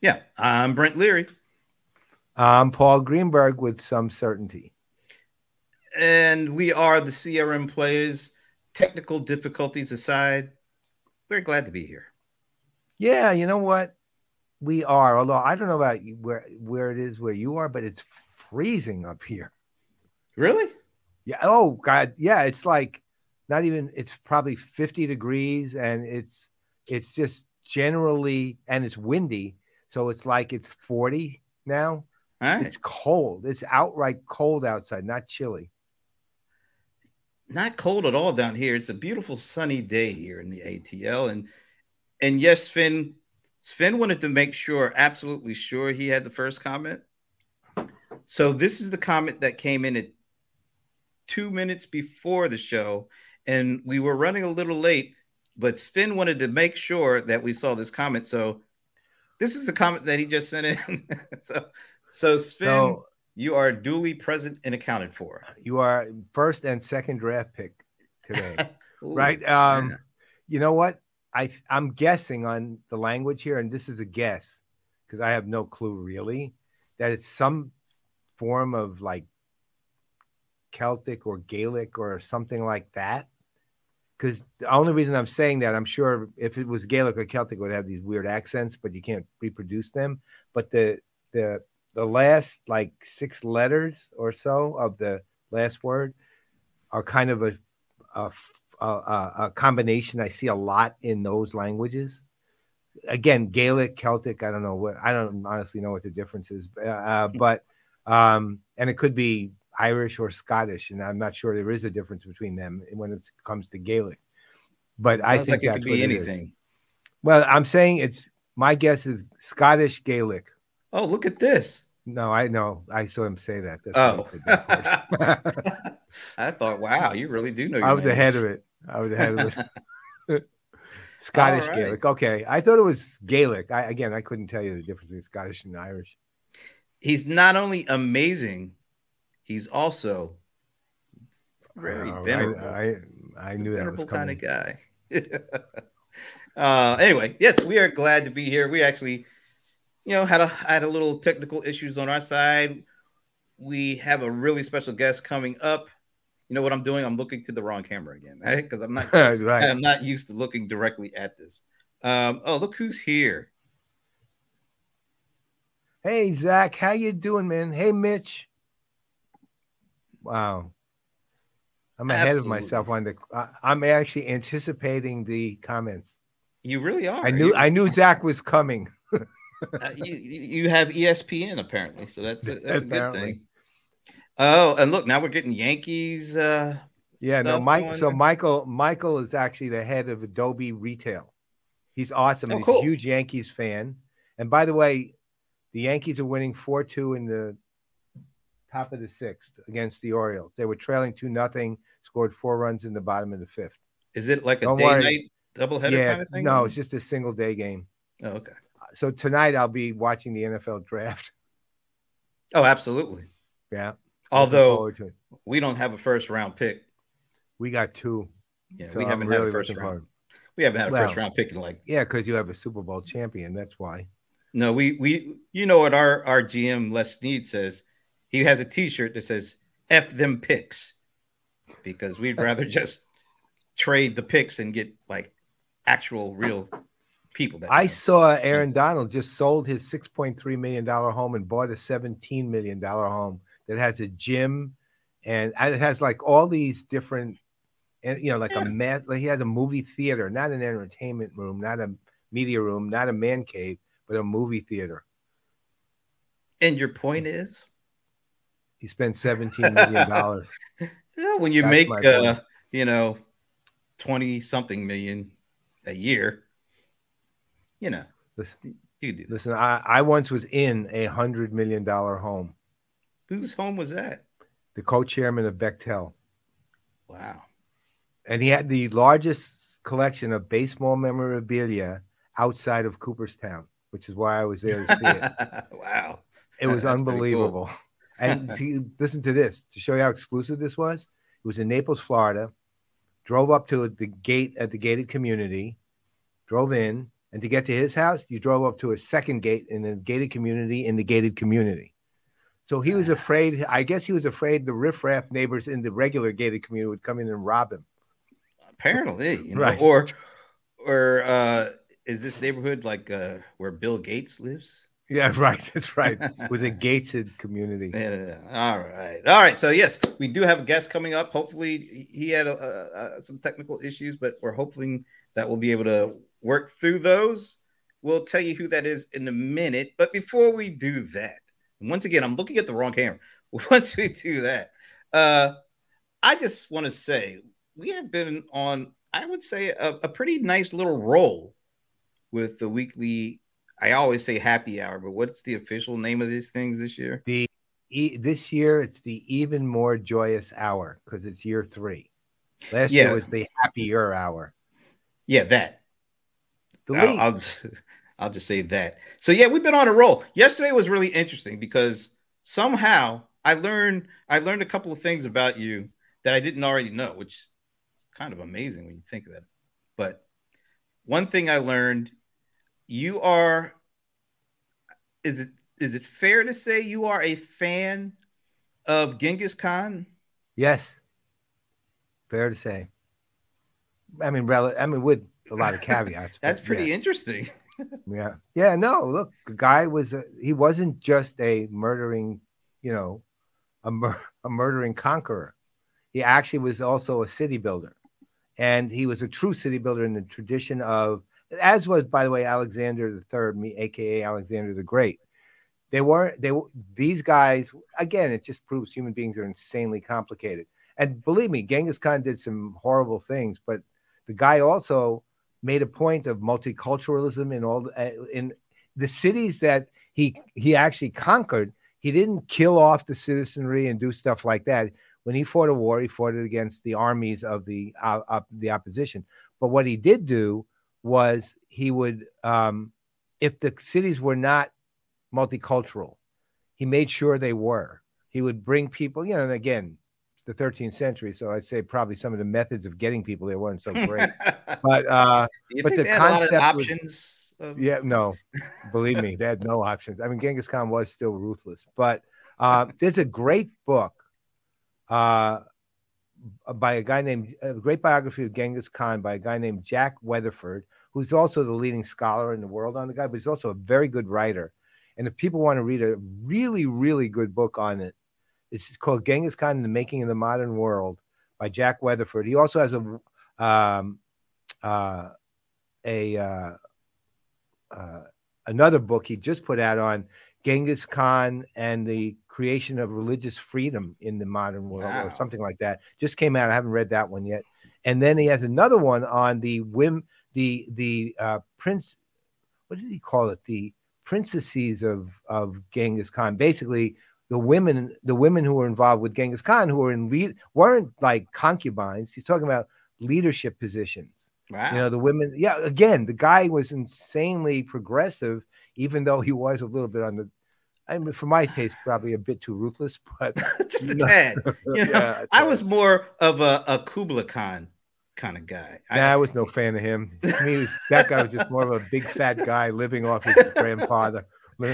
Yeah, I'm Brent Leary. I'm Paul Greenberg with some certainty. And we are the CRM Players. Technical difficulties aside, we're glad to be here. Yeah, you know what? We are, although I don't know about you, where it is where you are, but it's freezing up here. Really? Yeah. Oh, God. Yeah, it's like not even, it's probably 50 degrees and it's just generally, and it's windy. So it's like it's 40 now. All right. It's cold. It's outright cold outside, not chilly. Not cold at all down here. It's a beautiful sunny day here in the ATL. And yes, Sven wanted to make sure, absolutely sure, he had the first comment. So this is the comment that came in at 2 minutes before the show, and we were running a little late, but Sven wanted to make sure that we saw this comment. So this is the comment that he just sent in. So Sven, you are duly present and accounted for. You are first and second draft pick today, right? Yeah. You know what? I'm guessing on the language here, and this is a guess because I have no clue really, that it's some form of like Celtic or Gaelic or something like that. Because the only reason I'm saying that, I'm sure if it was Gaelic or Celtic, it would have these weird accents, but you can't reproduce them. But the last like six letters or so of the last word are kind of a combination I see a lot in those languages. Again, Gaelic, Celtic, I don't honestly know what the difference is, but and it could be Irish or Scottish, and I'm not sure there is a difference between them when it comes to Gaelic. But I think it could be anything. Well, I'm saying my guess is Scottish Gaelic. Oh, look at this. No, I know. I saw him say that. That's I thought, wow, you really do know. I was ahead of it. Scottish right. Gaelic. Okay. I thought it was Gaelic. I couldn't tell you the difference between Scottish and Irish. He's not only amazing, he's also very venerable. I knew that was coming. Kind of guy. Anyway, yes, we are glad to be here. We actually, had a little technical issues on our side. We have a really special guest coming up. You know what I'm doing? I'm looking to the wrong camera again, right? Because I'm not right. I'm not used to looking directly at this. Look who's here. Hey, Zach. How you doing, man? Hey, Mitch. Wow. I'm ahead of myself on I'm actually anticipating the comments. You really are. I knew Zach was coming. You have ESPN apparently, so that's a good thing. Oh, and look, now we're getting Yankees. Michael is actually the head of Adobe Retail. He's awesome. He's a huge Yankees fan. And by the way, the Yankees are winning 4-2 in the top of the sixth against the Orioles. They were trailing 2-0, scored 4 runs in the bottom of the fifth. Is it like a day-night doubleheader kind of thing? No, it's just a single-day game. Oh, okay. So tonight I'll be watching the NFL draft. Oh, absolutely. Yeah. Although we don't have a first-round pick. We got 2. Yeah, so we haven't had a first-round pick. We haven't had a first-round pick in like... Yeah, because you have a Super Bowl champion. That's why. No, we you know what our GM, Les Snead, says? He has a T-shirt that says, F them picks, because we'd rather just trade the picks and get like actual real... people that I saw Aaron Donald just sold his $6.3 million home and bought a $17 million home that has a gym and it has like all these different, and he has a movie theater, not an entertainment room, not a media room, not a man cave, but a movie theater. And your point is? He spent $17 million. Yeah, when you make, 20 something million a year. You do that. Listen, I once was in a $100 million home. Whose home was that? The co-chairman of Bechtel. Wow. And he had the largest collection of baseball memorabilia outside of Cooperstown, which is why I was there to see it. Wow. It was unbelievable. Cool. And listen to this, to show you how exclusive this was. It was in Naples, Florida. Drove up to the gate at the gated community, drove in. And to get to his house, you drove up to a second gate in a gated community in the gated community. So he was afraid. I guess he was afraid the riffraff neighbors in the regular gated community would come in and rob him. Apparently. You know, right. Or is this neighborhood like where Bill Gates lives? Yeah, right. That's right. It was a gated community. Yeah. All right. All right. So, yes, we do have a guest coming up. Hopefully he had some technical issues, but we're hoping that we'll be able to work through those. We'll tell you who that is in a minute. But before we do that, once again, I'm looking at the wrong camera. Once we do that, I just want to say we have been on, I would say, a pretty nice little roll with the weekly, I always say happy hour, but what's the official name of these things this year? This year, it's the Even More Joyous Hour because it's year 3. Last year was the Happier Hour. Yeah, that. I'll just say that. So, yeah, we've been on a roll. Yesterday was really interesting because somehow I learned a couple of things about you that I didn't already know, which is kind of amazing when you think of it. But one thing I learned, you are – is it fair to say you are a fan of Genghis Khan? Yes. Fair to say. I mean, with a lot of caveats. That's pretty interesting. Yeah. Yeah. No, look, the guy was, he wasn't just a murdering, you know, a murdering conqueror. He actually was also a city builder, and he was a true city builder in the tradition of, as was, by the way, Alexander III, AKA Alexander the Great. These guys, again, it just proves human beings are insanely complicated. And believe me, Genghis Khan did some horrible things, but the guy also made a point of multiculturalism in all in the cities that he actually conquered. He didn't kill off the citizenry and do stuff like that. When he fought a war, he fought it against the armies of the opposition. But what he did do was he would, if the cities were not multicultural, he made sure they were. He would bring people, you know, and again, the 13th century, so I'd say probably some of the methods of getting people there weren't so great. But the concept had a lot of options. Yeah, no, believe me, they had no options. I mean, Genghis Khan was still ruthless. But there's a great book by a guy named a great biography of Genghis Khan by a guy named Jack Weatherford, who's also the leading scholar in the world on the guy, but he's also a very good writer. And if people want to read a really, really good book on it, it's called Genghis Khan and the Making of the Modern World by Jack Weatherford. He also has another book he just put out on Genghis Khan and the creation of religious freedom in the modern world, or something like that. Just came out. I haven't read that one yet. And then he has another one on the prince. What did he call it? The princesses of Genghis Khan. Basically, the women who were involved with Genghis Khan, who were weren't like concubines. He's talking about leadership positions. Wow. You know, the women. Yeah. Again, the guy was insanely progressive, even though he was a little bit on the, I mean, for my taste, probably a bit too ruthless, but just a tad. You know, yeah, I was more of a Kublai Khan kind of guy. I was no fan of him. That guy was just more of a big fat guy living off his grandfather. But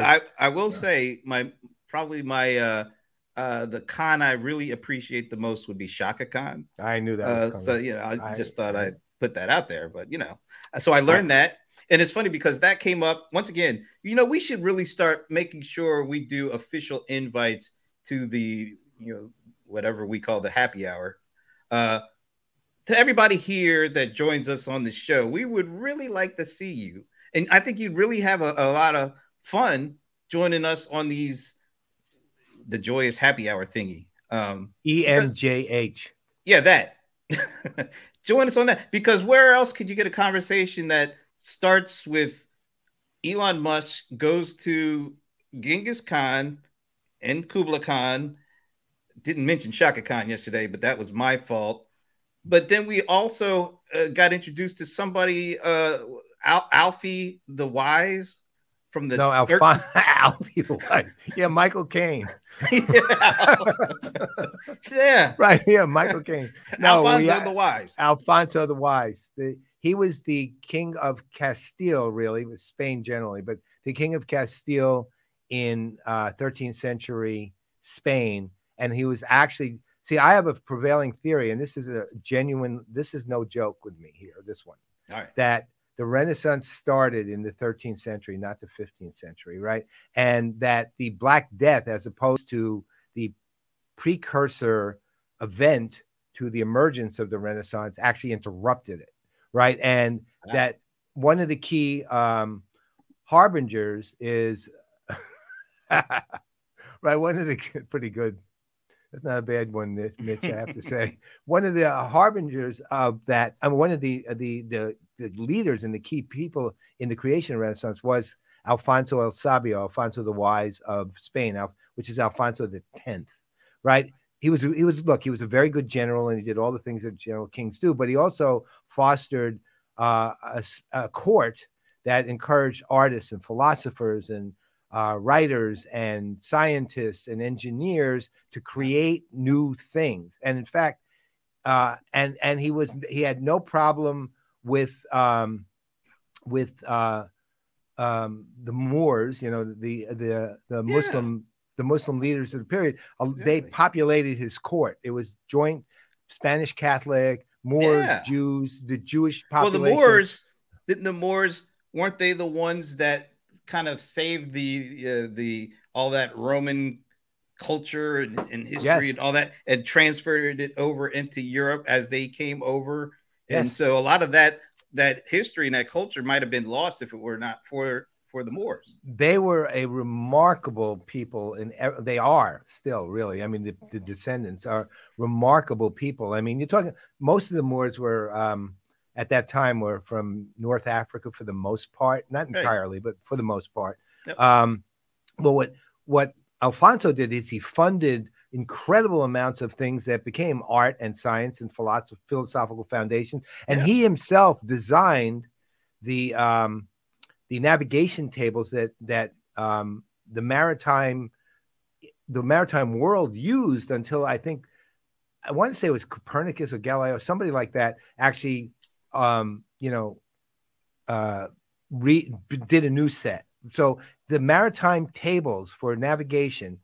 right? I will say the Khan I really appreciate the most would be Shaka Khan. I knew that. So you know, I just thought I'd put that out there. But you know, so I learned that, and it's funny because that came up once again. You know, we should really start making sure we do official invites to the, you know, whatever we call the happy hour. To everybody here that joins us on the show, we would really like to see you. And I think you'd really have a lot of fun joining us on the joyous happy hour thingy. EMJH. Yeah, that. Join us on that. Because where else could you get a conversation that starts with Elon Musk, goes to Genghis Khan and Kublai Khan? Didn't mention Shaka Khan yesterday, but that was my fault. But then we also got introduced to somebody... Alfie the Wise from the... No, Alfie the Wise. Yeah, Michael Kane. Yeah. Right, yeah, Michael Kane. No, Alfonso the Wise. Alfonso the Wise. He was the king of Castile, really, with Spain generally, but the king of Castile in 13th century Spain. And he was actually, see, I have a prevailing theory, and this is a genuine, this is no joke with me here, this one, all right, that the Renaissance started in the 13th century, not the 15th century, right? And that the Black Death, as opposed to the precursor event to the emergence of the Renaissance, actually interrupted it, right? And that one of the key harbingers is, right, one of the, pretty good, that's not a bad one, Mitch, I have to say. One of the harbingers of that, I mean, one of the leaders and the key people in the creation of Renaissance was Alfonso el Sabio, Alfonso the Wise of Spain, which is Alfonso the 10th, right? He was a very good general, and he did all the things that general kings do, but he also fostered a court that encouraged artists and philosophers and writers and scientists and engineers to create new things. And in fact, and he had no problem with the Moors, you know, the Muslim leaders of the period. They populated his court. It was joint Spanish Catholic, Moors, Jews, the Jewish population. Well, the Moors weren't they the ones that kind of saved the all that Roman culture and history and all that, and transferred it over into Europe as they came over? And so a lot of that history and that culture might have been lost if it were not for the Moors. They were a remarkable people, and they are still, really. I mean, the descendants are remarkable people. I mean, you're talking, most of the Moors were at that time were from North Africa for the most part, not entirely, but for the most part. Yep. But what Alfonso did is he funded incredible amounts of things that became art and science and philosophical foundations. And he himself designed the navigation tables that the maritime world used until, I think, I want to say it was Copernicus or Galileo, somebody like that, actually did a new set. So the maritime tables for navigation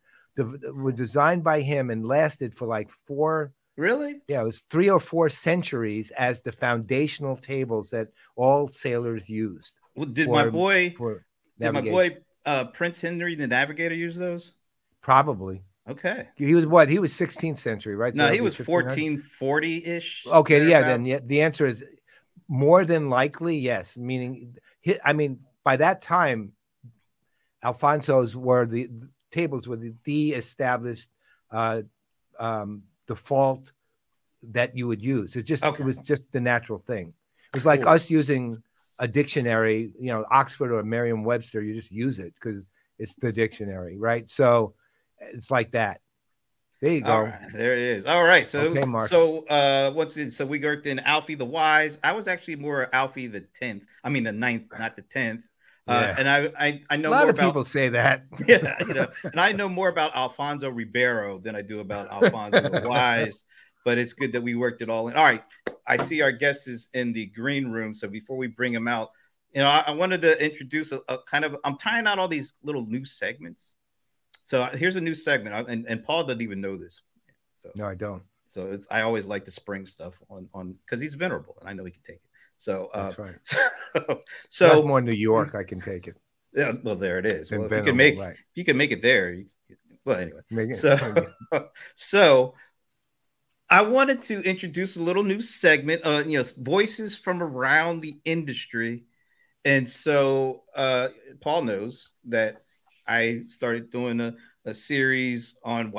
were designed by him and lasted for like four. Really? Yeah, it was 3 or 4 centuries as the foundational tables that all sailors used. Well, did my boy Prince Henry the Navigator use those? Probably. Okay. He was 16th century, right? So no, he was 1440-ish. Okay, then the answer is more than likely yes, meaning by that time Alfonso's were the tables were the established default that you would use. It was just the natural thing. It was like us using a dictionary, you know, Oxford or Merriam-Webster. You just use it because it's the dictionary, right? So it's like that. There you go. All right, there it is. All right. So, okay, Mark. So we worked in Alfie the Wise. I was actually more Alfie the 10th. I mean the 9th, not the 10th. And I know a lot more about people say that. Yeah, you know, and I know more about Alfonso Ribeiro than I do about Alfonso the Wise, but it's good that we worked it all in. All right, I see our guest is in the green room. So before we bring him out, you know, I wanted to introduce a kind of, I'm tying out all these little new segments. So here's a new segment, and Paul doesn't even know this. So, no, I don't. So I always like to spring stuff on because he's venerable, and I know he can take it. So that's right. So more New York, I can take it. Yeah, well, there it is. Well, you can make it there. Well, anyway, so I wanted to introduce a little new segment. You know, voices from around the industry, and so Paul knows that I started doing a series on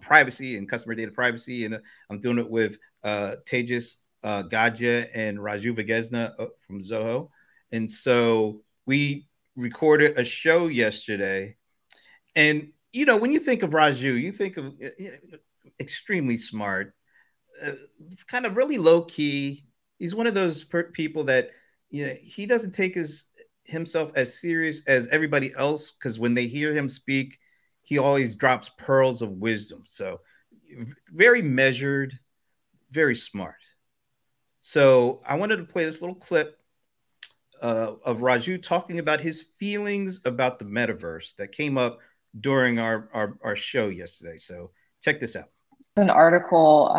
privacy and customer data privacy, and I'm doing it with Tejas Gadja and Raju Vagesna from Zoho. And so we recorded a show yesterday. And, you know, when you think of Raju, you think of extremely smart, kind of really low key. He's one of those people that, you know, he doesn't take himself as serious as everybody else, because when they hear him speak, he always drops pearls of wisdom. So very measured, very smart. So I wanted to play this little clip of Raju talking about his feelings about the metaverse that came up during our show yesterday. So check this out. An article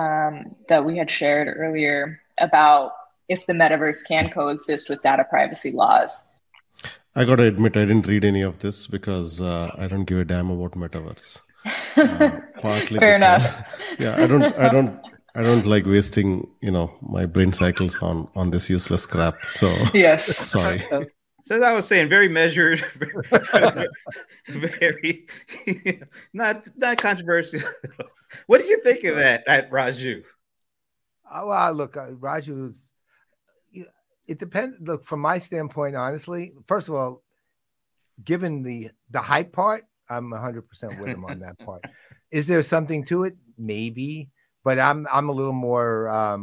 that we had shared earlier about if the metaverse can coexist with data privacy laws. I got to admit, I didn't read any of this because I don't give a damn about metaverse. Partly fair because, enough. Yeah, I don't like wasting, my brain cycles on this useless crap. So yes, sorry. So as I was saying, very measured, very not controversial. What did you think of that, Raju? Well, look, Raju's. It depends. Look, from my standpoint, honestly, first of all, given the hype part, I'm 100% with him on that part. Is there something to it? Maybe. But I'm a little more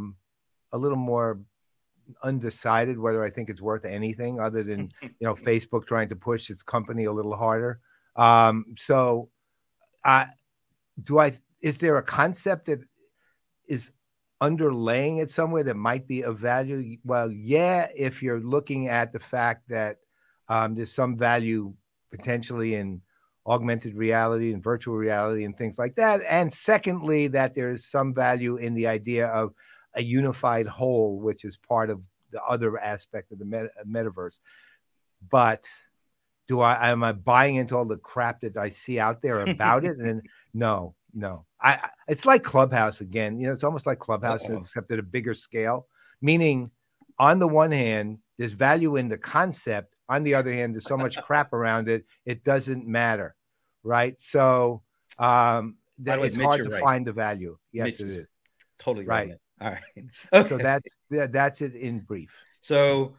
undecided whether I think it's worth anything other than Facebook trying to push its company a little harder. Is there a concept that is underlaying it somewhere that might be of value? Well, yeah, if you're looking at the fact that there's some value potentially in augmented reality and virtual reality and things like that. And secondly, that there is some value in the idea of a unified whole, which is part of the other aspect of the metaverse. But am I buying into all the crap that I see out there about it? And no. It's like Clubhouse again. It's almost like Clubhouse, except at a bigger scale. Meaning, on the one hand, there's value in the concept. On the other hand, there's so much crap around it, it doesn't matter. Right. So that it's hard to find the value. Yes, it is. Totally right. All right. Okay. So that's it in brief. So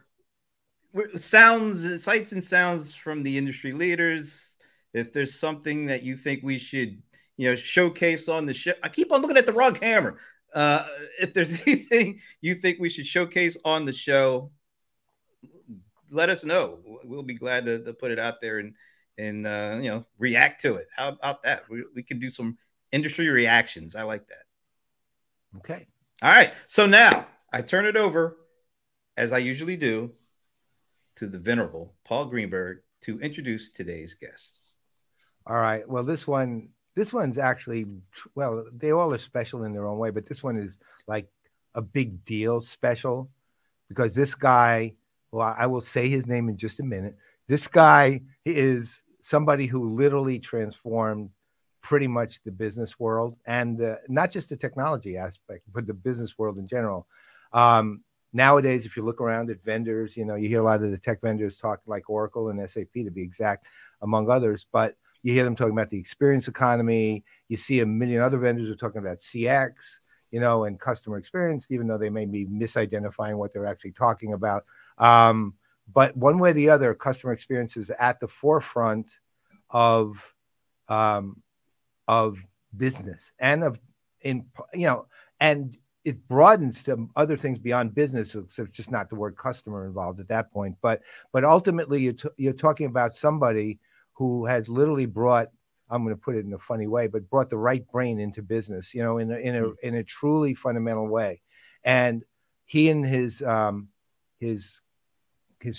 sights and sounds from the industry leaders. If there's something that you think we should, showcase on the show. I keep on looking at the wrong hammer. If there's anything you think we should showcase on the show, let us know. We'll be glad to put it out there and react to it. How about that? We can do some industry reactions. I like that. Okay. All right. So now I turn it over, as I usually do, to the venerable Paul Greenberg to introduce today's guest. All right. Well, this one's actually, well, they all are special in their own way, but this one is like a big deal special because this guy, well, I will say his name in just a minute. This guy is somebody who literally transformed pretty much the business world and not just the technology aspect, but the business world in general. Nowadays, if you look around at vendors, you hear a lot of the tech vendors talk like Oracle and SAP to be exact, among others. But you hear them talking about the experience economy. You see a million other vendors are talking about CX, and customer experience, even though they may be misidentifying what they're actually talking about. But one way or the other, customer experience is at the forefront of business and and it broadens to other things beyond business. So it's just not the word customer involved at that point, but ultimately you're talking about somebody who has literally brought, I'm going to put it in a funny way, but brought the right brain into business, in a truly fundamental way. And he and his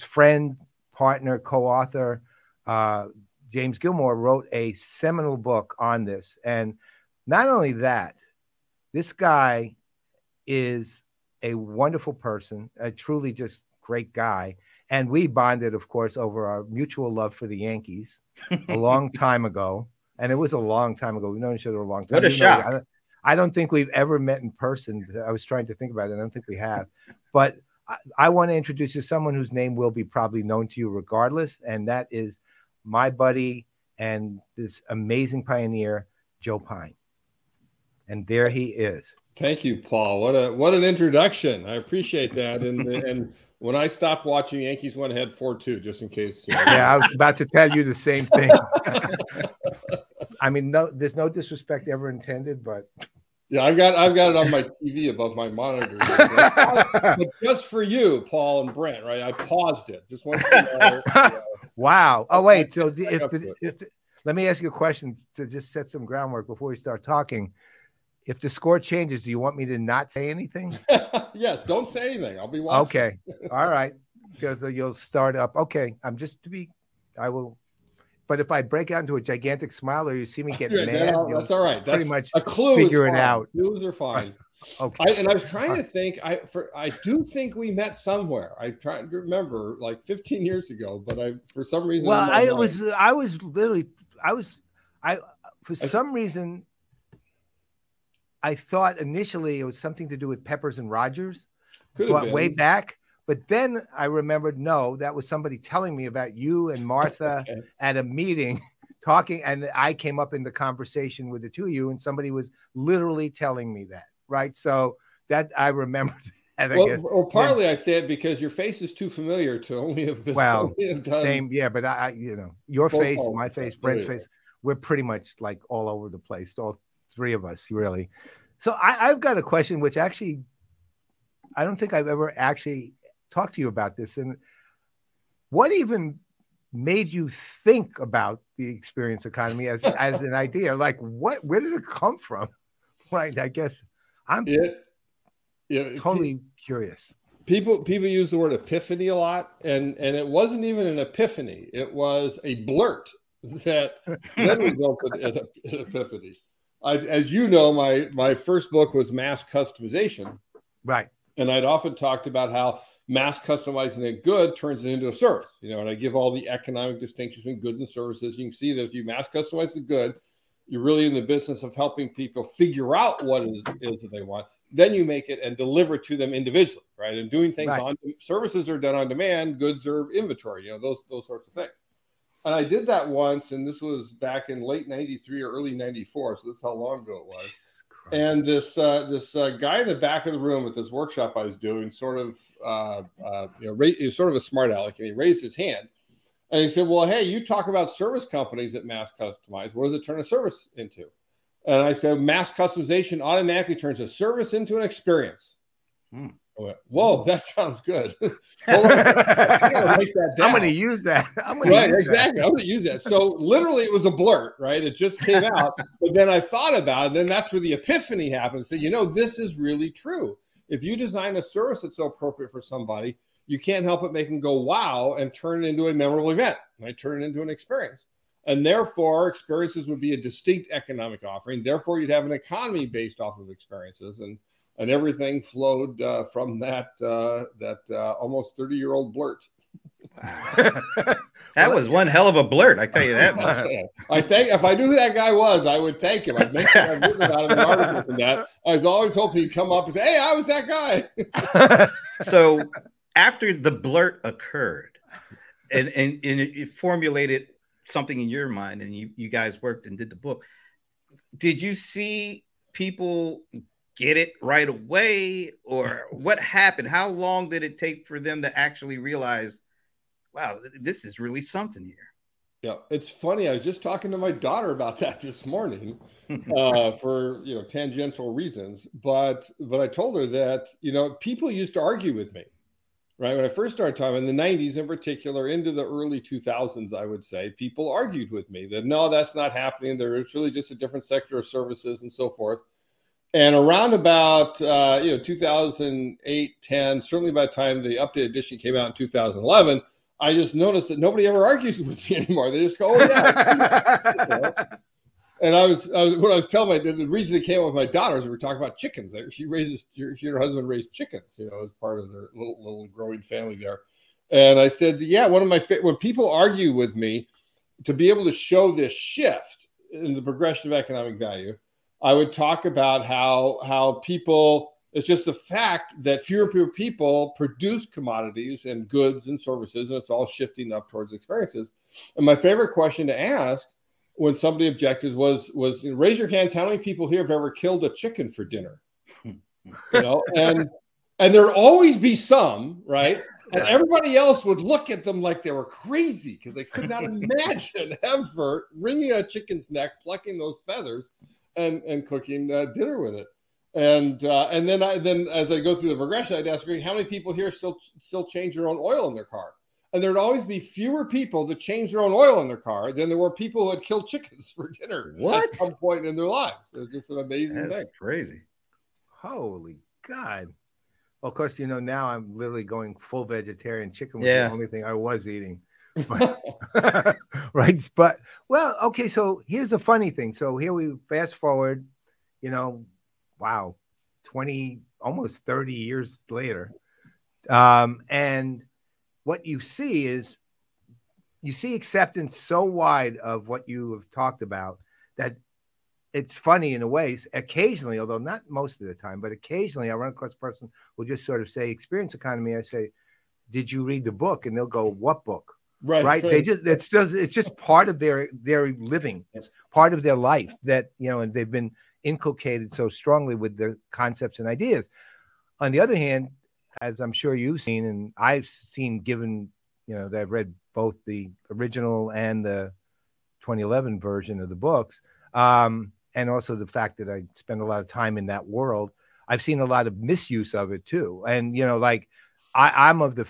friend, partner, co-author, James Gilmore, wrote a seminal book on this. And not only that, this guy is a wonderful person, a truly just great guy. And we bonded, of course, over our mutual love for the Yankees a long time ago. And it was a long time ago. We've known each other a long time. What a shock. I don't think we've ever met in person. I was trying to think about it. I don't think we have. But I want to introduce you to someone whose name will be probably known to you regardless, and that is my buddy and this amazing pioneer, Joe Pyne. And there he is. Thank you, Paul. What an introduction. I appreciate that. And when I stopped watching, Yankees went ahead 4-2, just in case. Yeah, I was about to tell you the same thing. I mean, no, there's no disrespect ever intended, but... Yeah, I've got it on my TV above my monitor. But just for you, Paul and Brent, right? I paused it. Just one. Wow. Oh wait. So let me ask you a question to just set some groundwork before we start talking. If the score changes, do you want me to not say anything? Yes, don't say anything. I'll be watching. Okay. All right. Because you'll start up. Okay. But if I break out into a gigantic smile or you see me get mad, that's all right. That's pretty much a clue. Figure it out. Clues are fine. Okay. I was trying to think. I do think we met somewhere. I try to remember, like 15 years ago, but for some reason. Well, I thought initially it was something to do with Peppers and Rogers, way back. But then I remembered, no, that was somebody telling me about you and Martha at a meeting talking, and I came up in the conversation with the two of you, and somebody was literally telling me that. Right. So that I remember. Partly I said because your face is too familiar to only have been. Well, same. Yeah. But your face, my face, Brent's face, we're pretty much like all over the place. All three of us, really. So I've got a question, which actually, I don't think I've ever actually talked to you about this. And what even made you think about the experience economy as an idea? Like where did it come from? Right. I guess. I'm totally curious. People use the word epiphany a lot, and it wasn't even an epiphany. It was a blurt that then resulted in an epiphany. As you know, my first book was Mass Customization. Right. And I'd often talked about how mass customizing a good turns it into a service. And I give all the economic distinctions between goods and services. You can see that if you mass customize the good, you're really in the business of helping people figure out what it is that they want. Then you make it and deliver it to them individually, right? And doing things right. Services are done on demand, goods are inventory, those sorts of things. And I did that once, and this was back in late 93 or early 94, so that's how long ago it was. And this guy in the back of the room at this workshop I was doing, he was sort of a smart aleck, and he raised his hand. And he said, well, hey, you talk about service companies that mass customize. What does it turn a service into? And I said, mass customization automatically turns a service into an experience. I went, whoa, that sounds good. I'm going to use that. I'm going to use that. So literally it was a blurt, right? It just came out. But then I thought about it. And then that's where the epiphany happened. So, this is really true. If you design a service that's so appropriate for somebody, you can't help but make them go, wow, and turn it into a memorable event. I turn it into an experience. And therefore, experiences would be a distinct economic offering. Therefore, you'd have an economy based off of experiences. And everything flowed from that almost 30-year-old blurt. That was one hell of a blurt, I tell you that much. I think if I knew who that guy was, I would thank him. I've written about him in an article from that. I was always hoping he'd come up and say, hey, I was that guy. So... after the blurt occurred and it formulated something in your mind and you guys worked and did the book, did you see people get it right away or what happened? How long did it take for them to actually realize, wow, this is really something here? Yeah, it's funny. I was just talking to my daughter about that this morning for tangential reasons. But I told her that, people used to argue with me. Right. When I first started talking in the 90s in particular, into the early 2000s, I would say people argued with me that, no, that's not happening. There's really just a different sector of services and so forth. And around about, 2008, 10, certainly by the time the updated edition came out in 2011, I just noticed that nobody ever argues with me anymore. They just go, oh, yeah. And the reason it came up with my daughters, we were talking about chickens. She and her husband raised chickens, as part of their little growing family there. And I said, yeah, when people argue with me, to be able to show this shift in the progression of economic value, I would talk about how people, it's just the fact that fewer and fewer people produce commodities and goods and services, and it's all shifting up towards experiences. And my favorite question to ask when somebody objected was raise your hands. How many people here have ever killed a chicken for dinner? And there'd always be some, right? And everybody else would look at them like they were crazy because they could not imagine ever wringing a chicken's neck, plucking those feathers, and cooking dinner with it. And then as I go through the progression, I'd ask, how many people here still change their own oil in their car? and there'd always be fewer people that changed their own oil in their car than there were people who had killed chickens for dinner at some point in their lives. It's just an amazing thing. Crazy. Holy God. Well, of course, you know, now I'm literally going full vegetarian. Chicken was the only thing I was eating. But, right. But, well, okay. So here's the funny thing. So here we fast forward, you know, wow, 20, almost 30 years later. And what you see is you see acceptance so wide of what you have talked about that it's funny in a way. Occasionally, although not most of the time, but occasionally I run across a person who just sort of say experience economy. I say, did you read the book? And they'll go, what book? Right. They just, it's just part of their living. It's part of their life that, you know, and they've been inculcated so strongly with the concepts and ideas. On the other hand, as I'm sure you've seen, and I've seen given, you know, that I've read both the original and the 2011 version of the books. And also the fact that I spend a lot of time in that world, I've seen a lot of misuse of it too. And, you know, like I'm of the,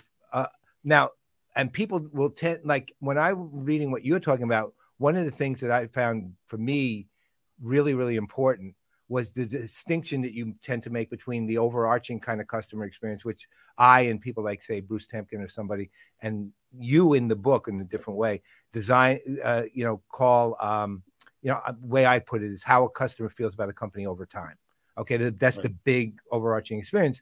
now, and people will tend, like when I'm reading what you're talking about, one of the things that I found for me really, really important was the distinction that you tend to make between the overarching kind of customer experience, which I and people like, say, Bruce Temkin or somebody, and you in the book in a different way, design, you know, call, you know, the way I put it is how a customer feels about a company over time. Okay, that's right. The big overarching experience.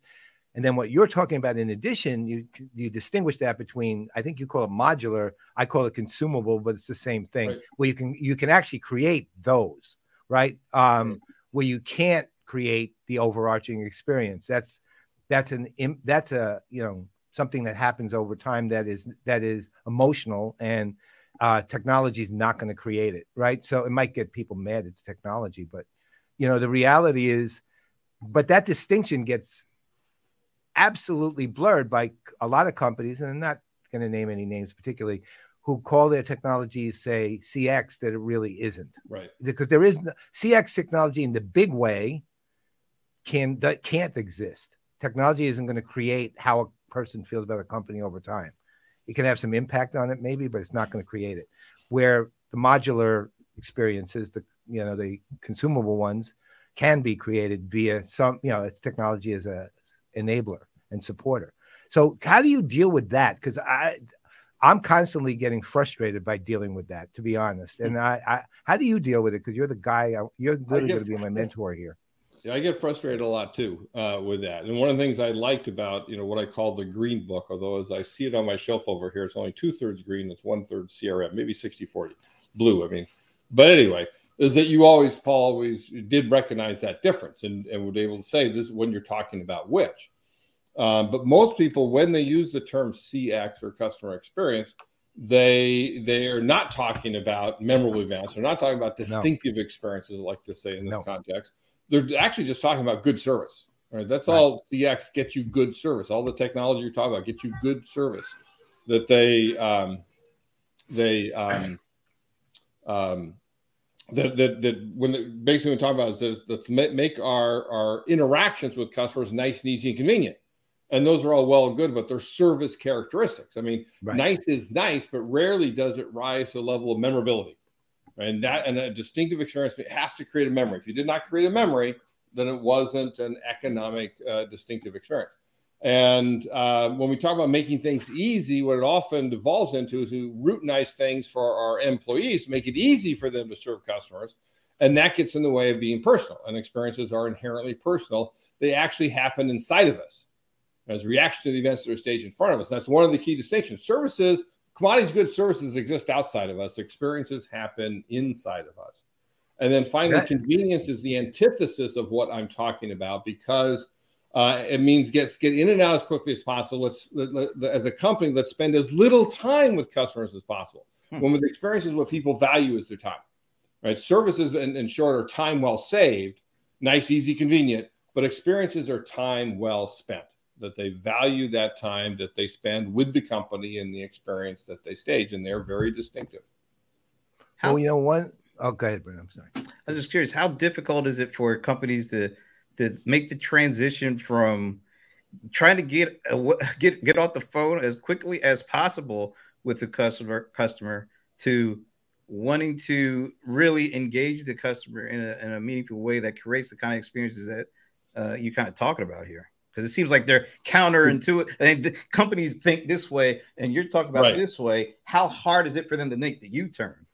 And then what you're talking about, in addition, you distinguish that between, I think you call it modular, I call it consumable, but it's the same thing. Right. Where you can actually create those, right? Right. Where you can't create the overarching experience. That's a you know, something that happens over time that is emotional, and technology is not going to create it, right? So it might get people mad at the technology, but you know, the reality is, but that distinction gets absolutely blurred by a lot of companies, and I'm not going to name any names particularly, who call their technology, say, CX, that it really isn't. Right. Because there is no, CX technology in the big way can't exist. Technology isn't going to create how a person feels about a company over time. It can have some impact on it maybe, but it's not going to create it. Where the modular experiences, the consumable ones, can be created via some, you know, it's technology as a enabler and supporter. So how do you deal with that? Because I'm constantly getting frustrated by dealing with that, to be honest. And I how do you deal with it? Because you're the guy, you're literally going to be my mentor here. Yeah, I get frustrated a lot too with that. And one of the things I liked about, you know, what I call the green book, although as I see it on my shelf over here, it's only 2/3 green, it's 1/3 CRM, maybe 60/40 blue. I mean, but anyway, is that you always, Paul, always did recognize that difference and would be able to say this is when you're talking about which. But most people, when they use the term CX or customer experience, they are not talking about memorable events. They're not talking about distinctive experiences, like to say in this context. They're actually just talking about good service. Right? That's all CX gets you, good service. All the technology you're talking about gets you good service. That basically what we're talking about is this, let's make our interactions with customers nice and easy and convenient. And those are all well and good, but they're service characteristics. I mean, nice is nice, but rarely does it rise to the level of memorability. And that, and a distinctive experience has to create a memory. If you did not create a memory, then it wasn't an economic distinctive experience. And when we talk about making things easy, what it often devolves into is to routinize things for our employees, make it easy for them to serve customers. And that gets in the way of being personal. And experiences are inherently personal. They actually happen inside of us as reaction to the events that are staged in front of us. That's one of the key distinctions. Services, commodities, goods, services exist outside of us. Experiences happen inside of us. And then finally, convenience is the antithesis of what I'm talking about, because it means get in and out as quickly as possible. As a company, let's spend as little time with customers as possible. When with experiences, what people value is their time, right? Services, in short, are time well saved, nice, easy, convenient, but experiences are time well spent. That they value that time that they spend with the company and the experience that they stage, and they're very distinctive. Well, you know what? Oh, go ahead, Brent. I'm sorry. I was just curious, how difficult is it for companies to make the transition from trying to get off the phone as quickly as possible with the customer to wanting to really engage the customer in a meaningful way that creates the kind of experiences that you're kind of talking about here. Because it seems like they're counterintuitive. And the companies think this way, and you're talking about this way. How hard is it for them to make the U-turn?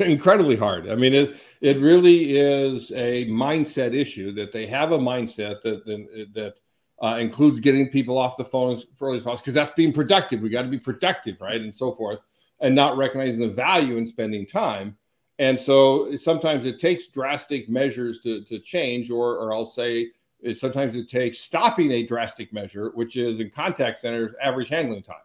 Incredibly hard. I mean, it really is a mindset issue, that they have a mindset that includes getting people off the phone as early as possible, because that's being productive. We got to be productive, right, and so forth, and not recognizing the value in spending time. And so sometimes it takes drastic measures to change, or I'll say sometimes it takes stopping a drastic measure, which is in contact centers, average handling time.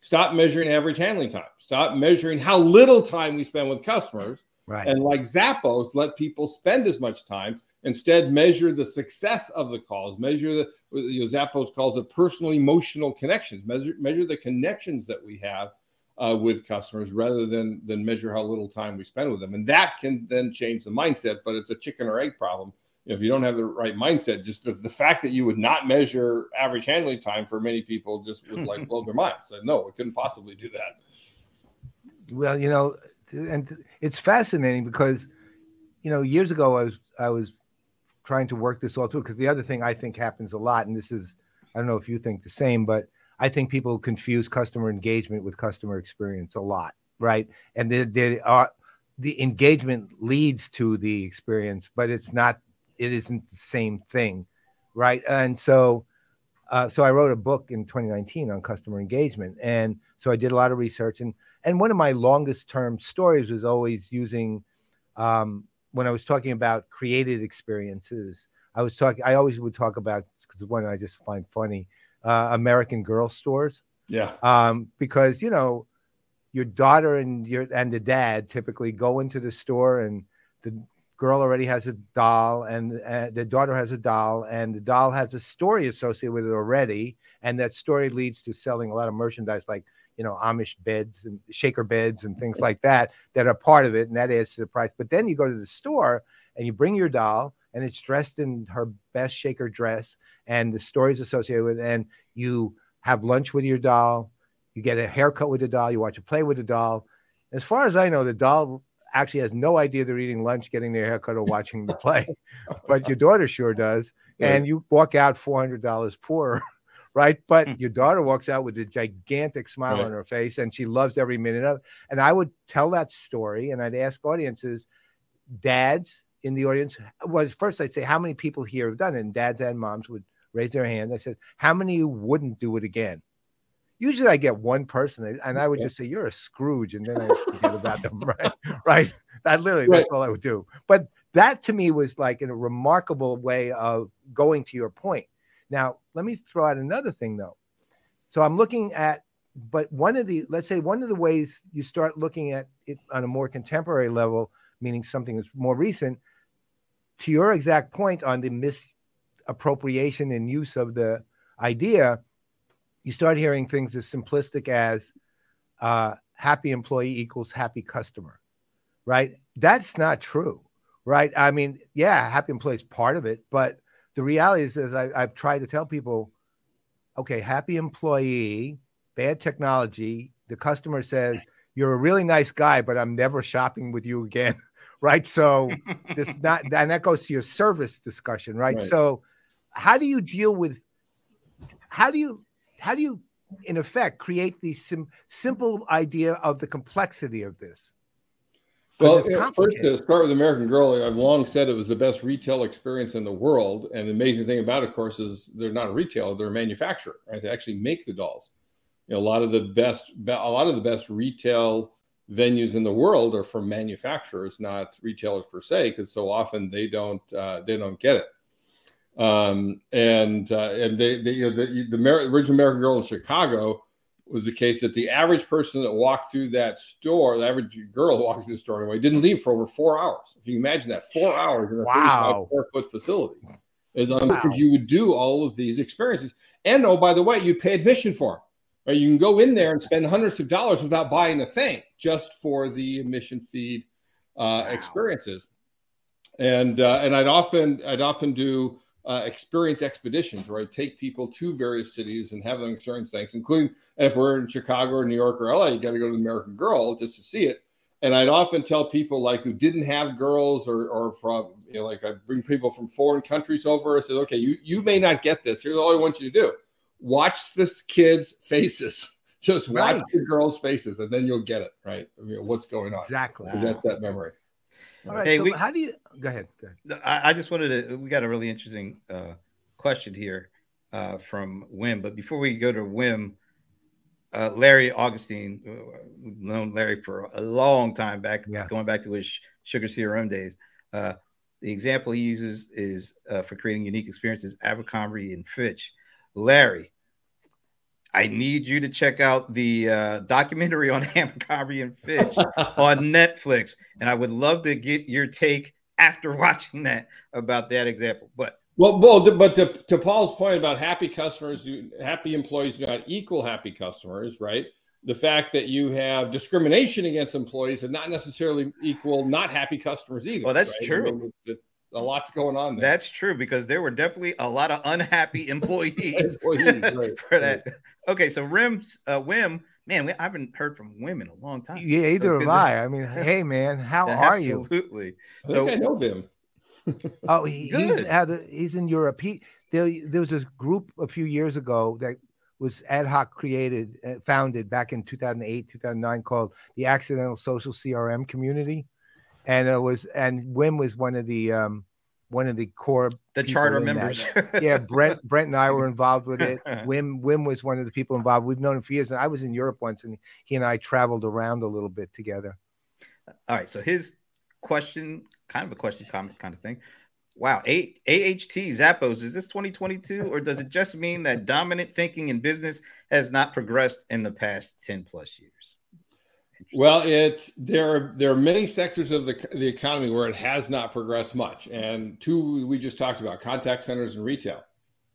Stop measuring average handling time. Stop measuring how little time we spend with customers. Right. And like Zappos, let people spend as much time. Instead, measure the success of the calls. Measure the Zappos calls it personal emotional connections. Measure the connections that we have with customers, rather than measure how little time we spend with them. And that can then change the mindset, but it's a chicken or egg problem. If you don't have the right mindset, just the fact that you would not measure average handling time for many people just would like blow their minds. Like, no, we couldn't possibly do that. Well, and it's fascinating because, years ago I was trying to work this all through, because the other thing I think happens a lot, and this is, I don't know if you think the same, but I think people confuse customer engagement with customer experience a lot, right? And they are, the engagement leads to the experience, but it isn't the same thing, right? And so I wrote a book in 2019 on customer engagement. And so I did a lot of research. And one of my longest term stories was always using, when I was talking about created experiences, I always would talk about, because one I just find funny, American Girl stores. Yeah. Because, your daughter and the dad typically go into the store, and the girl already has a doll, and the daughter has a doll, and the doll has a story associated with it already. And that story leads to selling a lot of merchandise, like, Amish beds and shaker beds and things like that are part of it. And that adds to the price. But then you go to the store and you bring your doll, and it's dressed in her best shaker dress, and the story's associated with it. And you have lunch with your doll. You get a haircut with the doll. You watch a play with the doll. As far as I know, the doll actually has no idea they're eating lunch, getting their haircut, or watching the play, but your daughter sure does. And you walk out $400 poorer, right? But your daughter walks out with a gigantic smile on her face, and she loves every minute of it. And I would tell that story, and I'd ask audiences, dads in the audience, first I'd say, how many people here have done it? And dads and moms would raise their hand. I said, how many wouldn't do it again? Usually I get one person, and I would just say, you're a Scrooge. And then I forget about them, right? Right. That's all I would do. But that to me was like in a remarkable way of going to your point. Now, let me throw out another thing though. So I'm looking at, but one of the ways you start looking at it on a more contemporary level, meaning something that's more recent, to your exact point on the misappropriation and use of the idea, you start hearing things as simplistic as happy employee equals happy customer, right? That's not true, right? I mean, happy employee is part of it, but the reality is, as I've tried to tell people, okay, happy employee, bad technology, the customer says, you're a really nice guy, but I'm never shopping with you again, right? So and that goes to your service discussion, right? So how do you deal with, how do you, in effect, create the simple idea of the complexity of this? Well, first, to start with American Girl, I've long said it was the best retail experience in the world. And the amazing thing about it, of course, is they're not a retailer; they're a manufacturer. Right? They actually make the dolls. A lot of the best retail venues in the world are from manufacturers, not retailers per se, because so often they don't get it. The original American Girl in Chicago was the case that the average person that walked through that store, the average girl walked through the store anyway, didn't leave for over 4 hours. If you imagine that, 4 hours in a 35-square-foot facility is because you would do all of these experiences. And oh, by the way, you'd pay admission for them. Right? You can go in there and spend hundreds of dollars without buying a thing just for the admission fee experiences. And I'd often do experience expeditions where I take people to various cities and have them experience things, including if we're in Chicago or New York or LA, you got to go to American Girl just to see it. And I'd often tell people like who didn't have girls or from, you know, like I bring people from foreign countries over. I said, okay, you may not get this. Here's all I want you to do. Watch this kid's faces. Just watch the girls' faces, and then you'll get it, right? I mean, what's going on. Exactly. So that's that memory. All right. Hey, so how do you – go ahead. Go ahead. I just wanted to – we got a really interesting question here from Wim. But before we go to Wim, Larry Augustine, we've known Larry for a long time back, going back to his Sugar CRM days. The example he uses is for creating unique experiences, Abercrombie and Fitch. Larry, I need you to check out the documentary on Abercrombie and Fitch on Netflix. And I would love to get your take after watching that about that example. But to Paul's point about happy customers, happy employees do not equal happy customers, right? The fact that you have discrimination against employees and not necessarily equal not happy customers either. Well, that's right? True. A lot's going on there. That's true, because there were definitely a lot of unhappy employees. Right, for that. Right. Okay, so Wim, man, I haven't heard from Wim in a long time. Yeah, either have I. I mean, hey, man, how are you? Absolutely. So I know Wim. Oh, he's in Europe. There was a group a few years ago that was ad hoc founded back in 2008, 2009, called the Accidental Social CRM Community. And Wim was one of the core, the charter members. Yeah, Brent and I were involved with it. Wim was one of the people involved. We've known him for years. And I was in Europe once, and he and I traveled around a little bit together. All right. So his question, kind of a question comment kind of thing. Wow, AHT Zappos, is this 2022, or does it just mean that dominant thinking in business has not progressed in the past 10 plus years? Well, there are many sectors of the economy where it has not progressed much, and two we just talked about, contact centers and retail,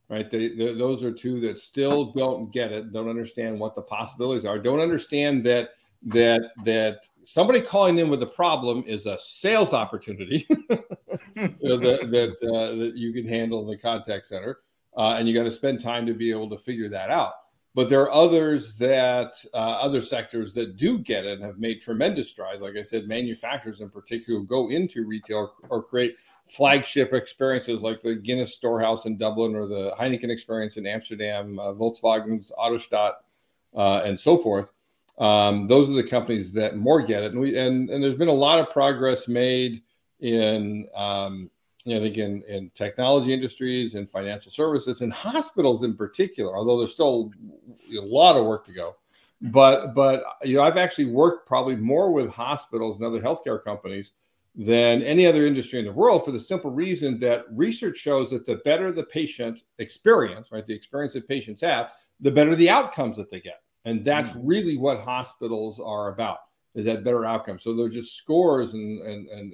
right? Those are two that still don't get it, don't understand what the possibilities are, don't understand that somebody calling in with a problem is a sales opportunity that you can handle in the contact center, and you got to spend time to be able to figure that out. But there are others other sectors that do get it and have made tremendous strides. Like I said, manufacturers in particular go into retail or create flagship experiences like the Guinness Storehouse in Dublin or the Heineken experience in Amsterdam, Volkswagen's Autostadt, and so forth. Those are the companies that more get it. And there's been a lot of progress made in I think in technology industries and in financial services and hospitals in particular, although there's still a lot of work to go. But you know, I've actually worked probably more with hospitals and other healthcare companies than any other industry in the world, for the simple reason that research shows that the better the patient experience, right, the experience that patients have, the better the outcomes that they get. And that's really what hospitals are about, is that better outcome. So they're just scores and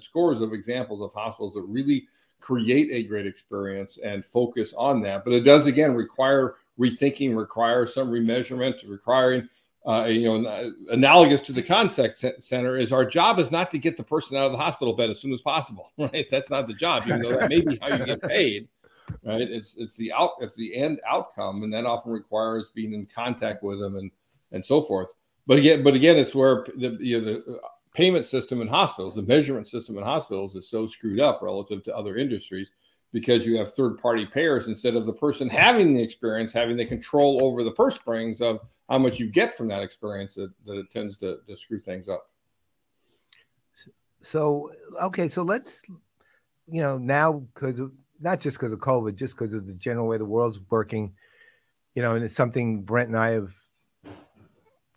scores of examples of hospitals that really create a great experience and focus on that. But it does, again, require rethinking, require some remeasurement, requiring, analogous to the contact center is our job is not to get the person out of the hospital bed as soon as possible, right? That's not the job, even though that may be how you get paid, right? It's the end outcome, and that often requires being in contact with them and so forth. But again, it's where the payment system in hospitals, the measurement system in hospitals is so screwed up relative to other industries, because you have third-party payers instead of the person having the experience, having the control over the purse strings of how much you get from that experience, that it tends to screw things up. So, okay, so let's, now, not just because of COVID, just because of the general way the world's working, and it's something Brent and I have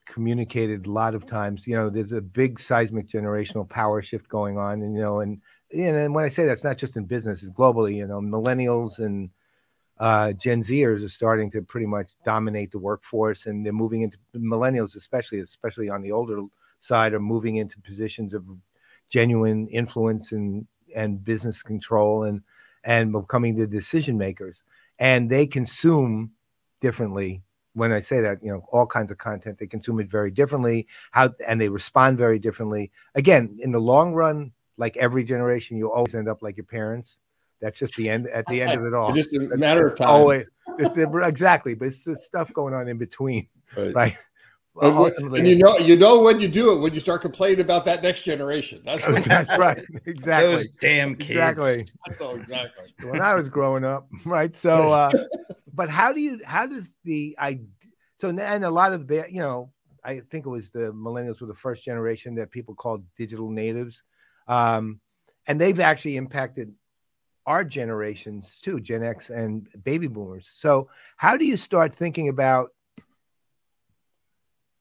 communicated a lot of times, there's a big seismic generational power shift going on. And, and when I say that's not just in business, it's globally, millennials and Gen Zers are starting to pretty much dominate the workforce, and they're moving into millennials, especially on the older side, are moving into positions of genuine influence and business control and becoming the decision makers. And they consume differently. When I say that, all kinds of content, they consume it very differently, and they respond very differently. Again, in the long run, like every generation, you always end up like your parents. That's just the end. At the end of it all, just a matter of time. Always, exactly. But it's the stuff going on in between, right? And you know when you do it, when you start complaining about that next generation. That's right. Exactly. Those damn kids. Exactly. When I was growing up, right? So, but and a lot of the, I think it was the millennials were the first generation that people called digital natives. And they've actually impacted our generations too, Gen X and baby boomers. So how do you start thinking about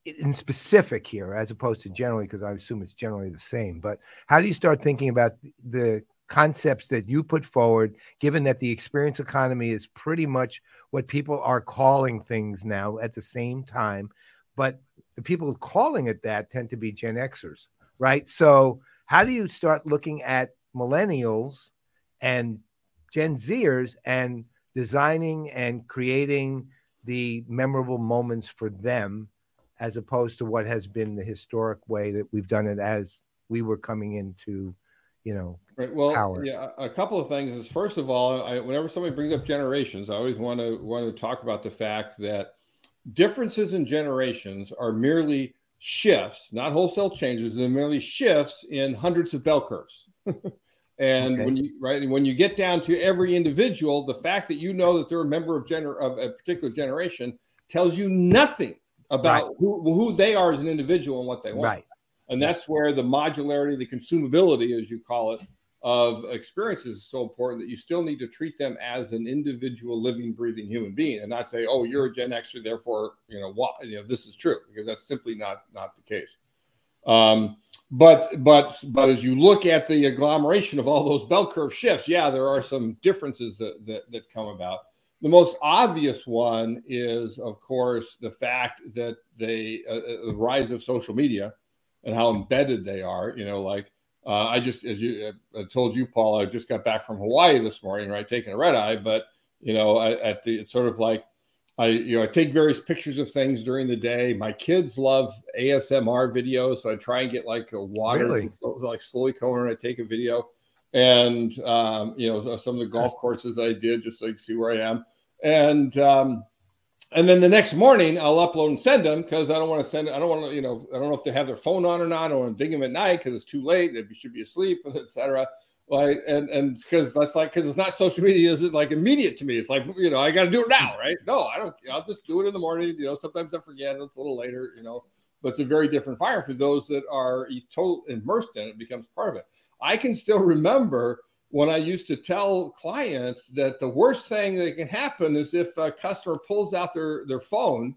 in specific here, as opposed to generally, because I assume it's generally the same, but how do you start thinking about the concepts that you put forward, given that the experience economy is pretty much what people are calling things now at the same time, but the people calling it that tend to be Gen Xers, right? So how do you start looking at millennials and Gen Zers and designing and creating the memorable moments for them, as opposed to what has been the historic way that we've done it as we were coming into, right. Well, power? Yeah, a couple of things is, first of all, whenever somebody brings up generations, I always want to talk about the fact that differences in generations are merely shifts, not wholesale changes. They're merely shifts in hundreds of bell curves. When you get down to every individual, the fact that that they're a member of a particular generation tells you nothing about who they are as an individual and what they want. Right. And that's where the modularity, the consumability, as you call it, of experiences is so important, that you still need to treat them as an individual, living, breathing human being, and not say, "Oh, you're a Gen Xer, therefore, this is true," because that's simply not the case. But as you look at the agglomeration of all those bell curve shifts, there are some differences that come about. The most obvious one is, of course, the fact that the rise of social media and how embedded they are. I told you, Paul, I just got back from Hawaii this morning, right? Taking a red eye, but it's sort of like I take various pictures of things during the day. My kids love ASMR videos, so I try and get like a water, really? Like slowly coming, and I take a video, and some of the golf courses that I did, just so I can see where I am, and then the next morning I'll upload and send them, because I don't know if they have their phone on or not. I don't want to ding them at night because it's too late. They should be asleep, etc. Like, and because it's not social media, isn't like immediate to me. It's like, I got to do it now, right? No, I don't. I'll just do it in the morning. Sometimes I forget. It's a little later, but it's a very different fire for those that are totally immersed in it. It becomes part of it. I can still remember when I used to tell clients that the worst thing that can happen is if a customer pulls out their phone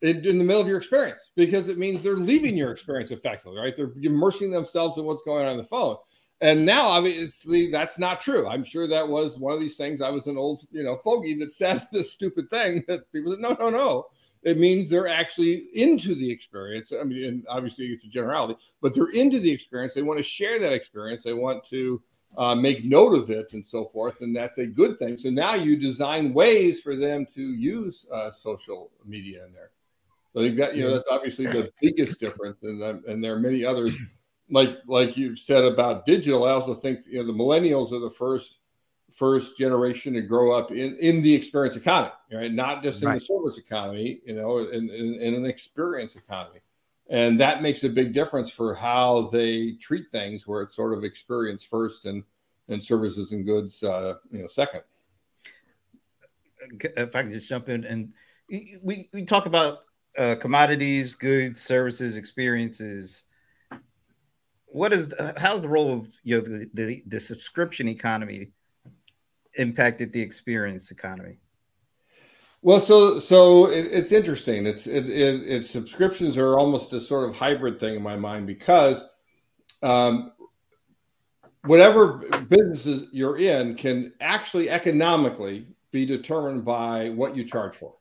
in the middle of your experience, because it means they're leaving your experience effectively, right? They're immersing themselves in what's going on the phone. And now, obviously, that's not true. I'm sure that was one of these things. I was an old, fogey that said this stupid thing that people said, no. It means they're actually into the experience. I mean, and obviously it's a generality, but they're into the experience. They want to share that experience. They want to make note of it and so forth. And that's a good thing. So now you design ways for them to use social media in there. So I think that, that's obviously the biggest difference. And there are many others, like you said about digital. I also think, the millennials are the first generation to grow up in the experience economy, right? Not just in the service economy, in an experience economy. And that makes a big difference for how they treat things, where it's sort of experience first and services and goods, second. If I can just jump in, and we talk about commodities, goods, services, experiences. How's the role of the subscription economy impacted the experience economy? Well, so it's interesting. It's subscriptions are almost a sort of hybrid thing in my mind, because whatever businesses you're in can actually economically be determined by what you charge for,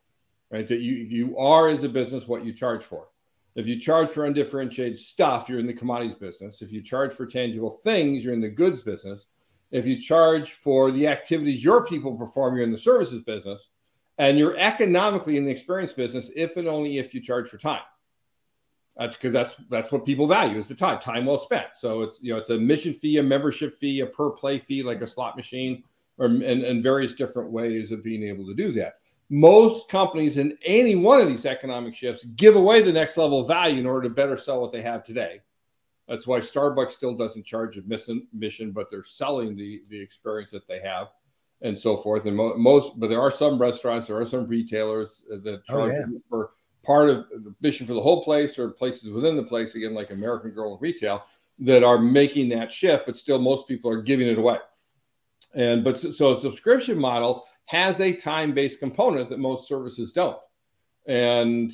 right? That you are as a business what you charge for. If you charge for undifferentiated stuff, you're in the commodities business. If you charge for tangible things, you're in the goods business. If you charge for the activities your people perform, you're in the services business, and you're economically in the experience business if and only if you charge for time. That's because that's what people value, is the time well spent. So it's it's a admission fee, a membership fee, a per play fee, like a slot machine, or and various different ways of being able to do that. Most companies in any one of these economic shifts give away the next level of value in order to better sell what they have today. That's why Starbucks still doesn't charge admission, but they're selling the experience that they have and so forth. And most, but there are some restaurants, there are some retailers that charge for part of the mission for the whole place or places within the place, again, like American Girl Retail, that are making that shift, but still most people are giving it away. And but so a subscription model has a time-based component that most services don't. And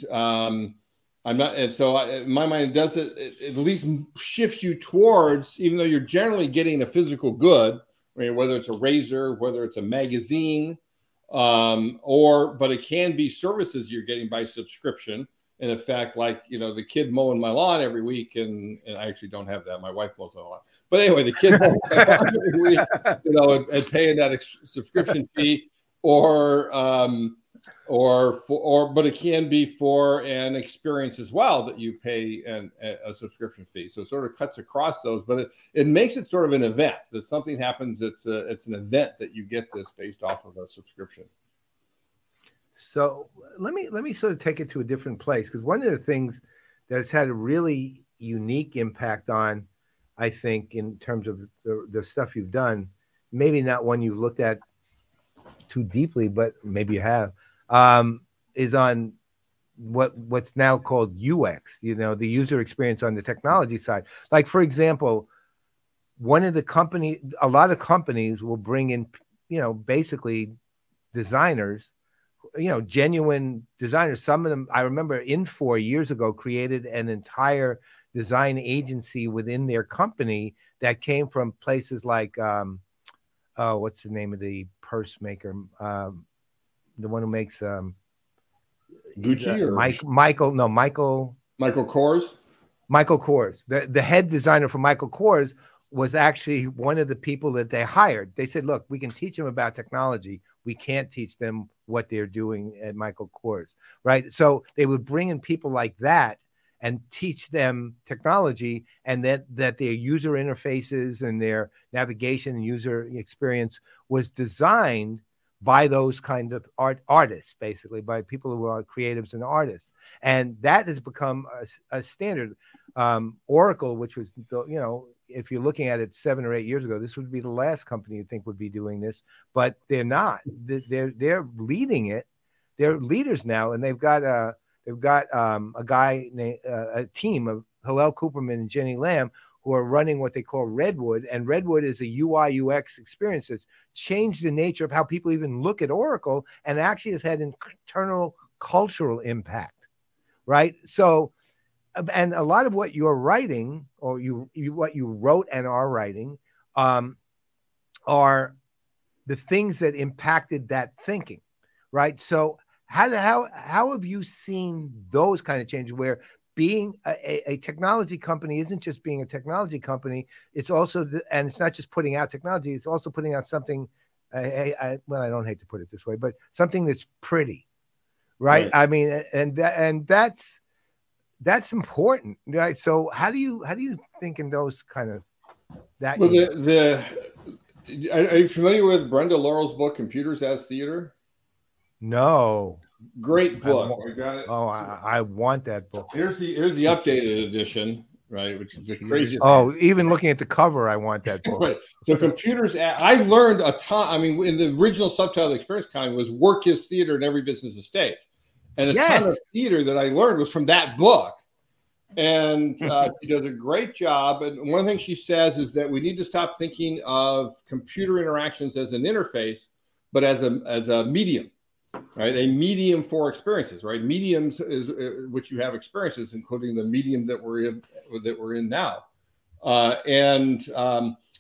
I'm not, and so I, in my mind, does it at least shifts you towards, even though you're generally getting a physical good, I mean, whether it's a razor, whether it's a magazine, but it can be services you're getting by subscription. And in fact, like, you know, the kid mowing my lawn every week, and I actually don't have that. My wife mows my lawn. But anyway, the kid mowing my lawn every week, you know, and paying that subscription fee, but it can be for an experience as well that you pay a subscription fee. So it sort of cuts across those, but it makes it sort of an event that something happens. It's an event that you get this based off of a subscription. So let me sort of take it to a different place, because one of the things that's had a really unique impact on, I think, in terms of the stuff you've done, maybe not one you've looked at too deeply, but maybe you have, is on what's now called UX, you know, the user experience on the technology side. Like, for example, a lot of companies will bring in, you know, basically designers, you know, genuine designers. Some of them, I remember Infor years ago created an entire design agency within their company that came from places like, what's the name of the purse maker? The one who makes Gucci or Michael Kors. Michael Kors. The head designer for Michael Kors was actually one of the people that they hired. They said, look, we can teach them about technology. We can't teach them what they're doing at Michael Kors, right? So they would bring in people like that and teach them technology, and that their user interfaces and their navigation and user experience was designed by those kind of artists, basically, by people who are creatives and artists. And that has become a standard. Oracle, which was, you know, if you're looking at it 7 or 8 years ago, this would be the last company you think would be doing this, but they're not. They're leading it. They're leaders now, and they've got a guy named a team of Hillel Cooperman and Jenny Lamb who are running what they call Redwood. And Redwood is a UI UX experience that's changed the nature of how people even look at Oracle, and actually has had internal cultural impact, right? So, and a lot of what you're writing, or what you wrote and are writing, are the things that impacted that thinking, right? So how have you seen those kind of changes, where being a technology company isn't just being a technology company, it's also, and it's not just putting out technology, it's also putting out something, I don't hate to put it this way, but something that's pretty, right? I mean, and that's important, right? So how do you think in those kind of that? Well, are you familiar with Brenda Laurel's book, Computers as Theater? No. Great book. I got it. Oh, I want that book. Here's the updated edition, right? Which is the craziest. Oh, even looking at the cover, I want that book. Right. So Computers. I learned a ton. I mean, in the original subtitle Experience Economy was work is theater and every business is stage. And a ton of theater that I learned was from that book. And she does a great job. And one of the things she says is that we need to stop thinking of computer interactions as an interface, but as a medium, right? A medium for experiences, right? Mediums is which you have experiences, including the medium that we're in now.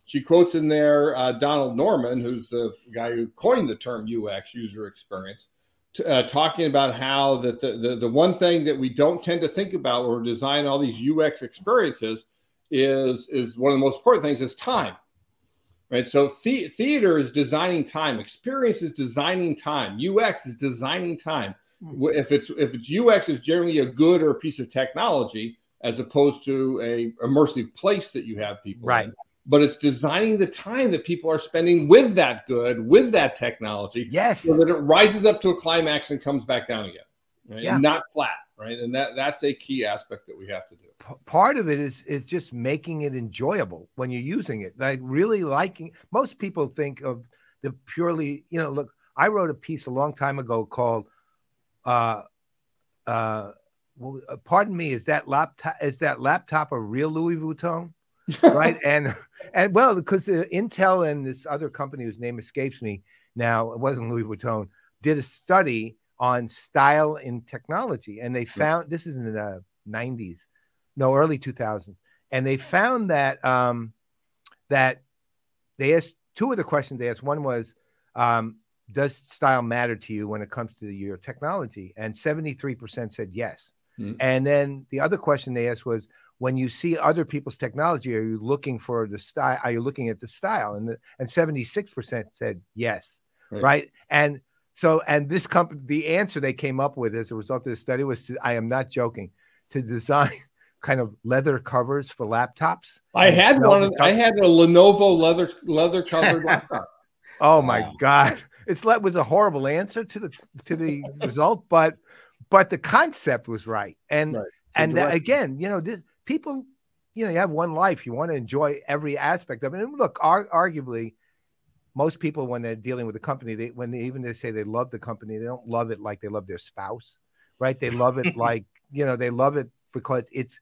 She quotes in there Donald Norman, who's the guy who coined the term UX, user experience, talking about how that the one thing that we don't tend to think about or design all these UX experiences is one of the most important things is time, right? So theater is designing time, experience is designing time, UX is designing time. If it's UX is generally a good or a piece of technology as opposed to a immersive place that you have people in. but it's designing the time that people are spending with that good, with that technology, yes, so that it rises up to a climax and comes back down again, right? Yeah. And not flat, right? And that's a key aspect that we have to do. Part of it is just making it enjoyable when you're using it, like really liking. Most people think of the purely, you know, look, I wrote a piece a long time ago called, pardon me, is that laptop a real Louis Vuitton? Right. And well, because Intel and this other company whose name escapes me now, it wasn't Louis Vuitton, did a study on style in technology. And they found, this is in the 90s, no, early 2000s. And they found that, that they asked two of the questions they asked. One was, does style matter to you when it comes to your technology? And 73% said yes. Mm-hmm. And then the other question they asked was, when you see other people's technology, are you looking for the style? Are you looking at the style? And 76% said yes, right? And so, and this company, the answer they came up with as a result of the study was, to, I am not joking, to design kind of leather covers for laptops. I had a Lenovo leather covered laptop. Oh my God! It was a horrible answer to the result, but the concept was right, and again, you know, this. People, you know, you have one life. You want to enjoy every aspect of it. And look, arguably, most people when they're dealing with a company, they say they love the company, they don't love it like they love their spouse, right? They love it like, you know, they love it because it's,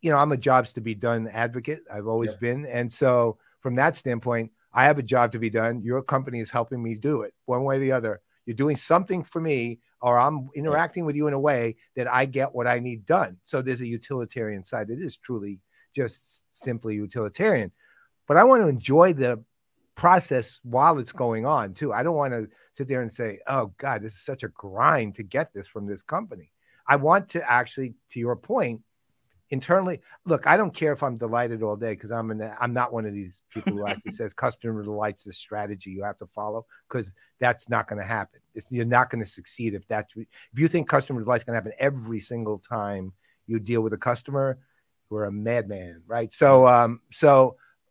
you know, I'm a jobs to be done advocate. I've always been. And so from that standpoint, I have a job to be done. Your company is helping me do it one way or the other. You're doing something for me, or I'm interacting with you in a way that I get what I need done. So there's a utilitarian side that is truly just simply utilitarian. But I want to enjoy the process while it's going on too. I don't want to sit there and say, oh God, this is such a grind to get this from this company. I want to actually, to your point, internally, look, I don't care if I'm delighted all day because I'm not one of these people who actually says customer delights is strategy you have to follow, because that's not going to happen. You're not going to succeed if you think customer delight is going to happen every single time you deal with a customer, you're a madman, right? So,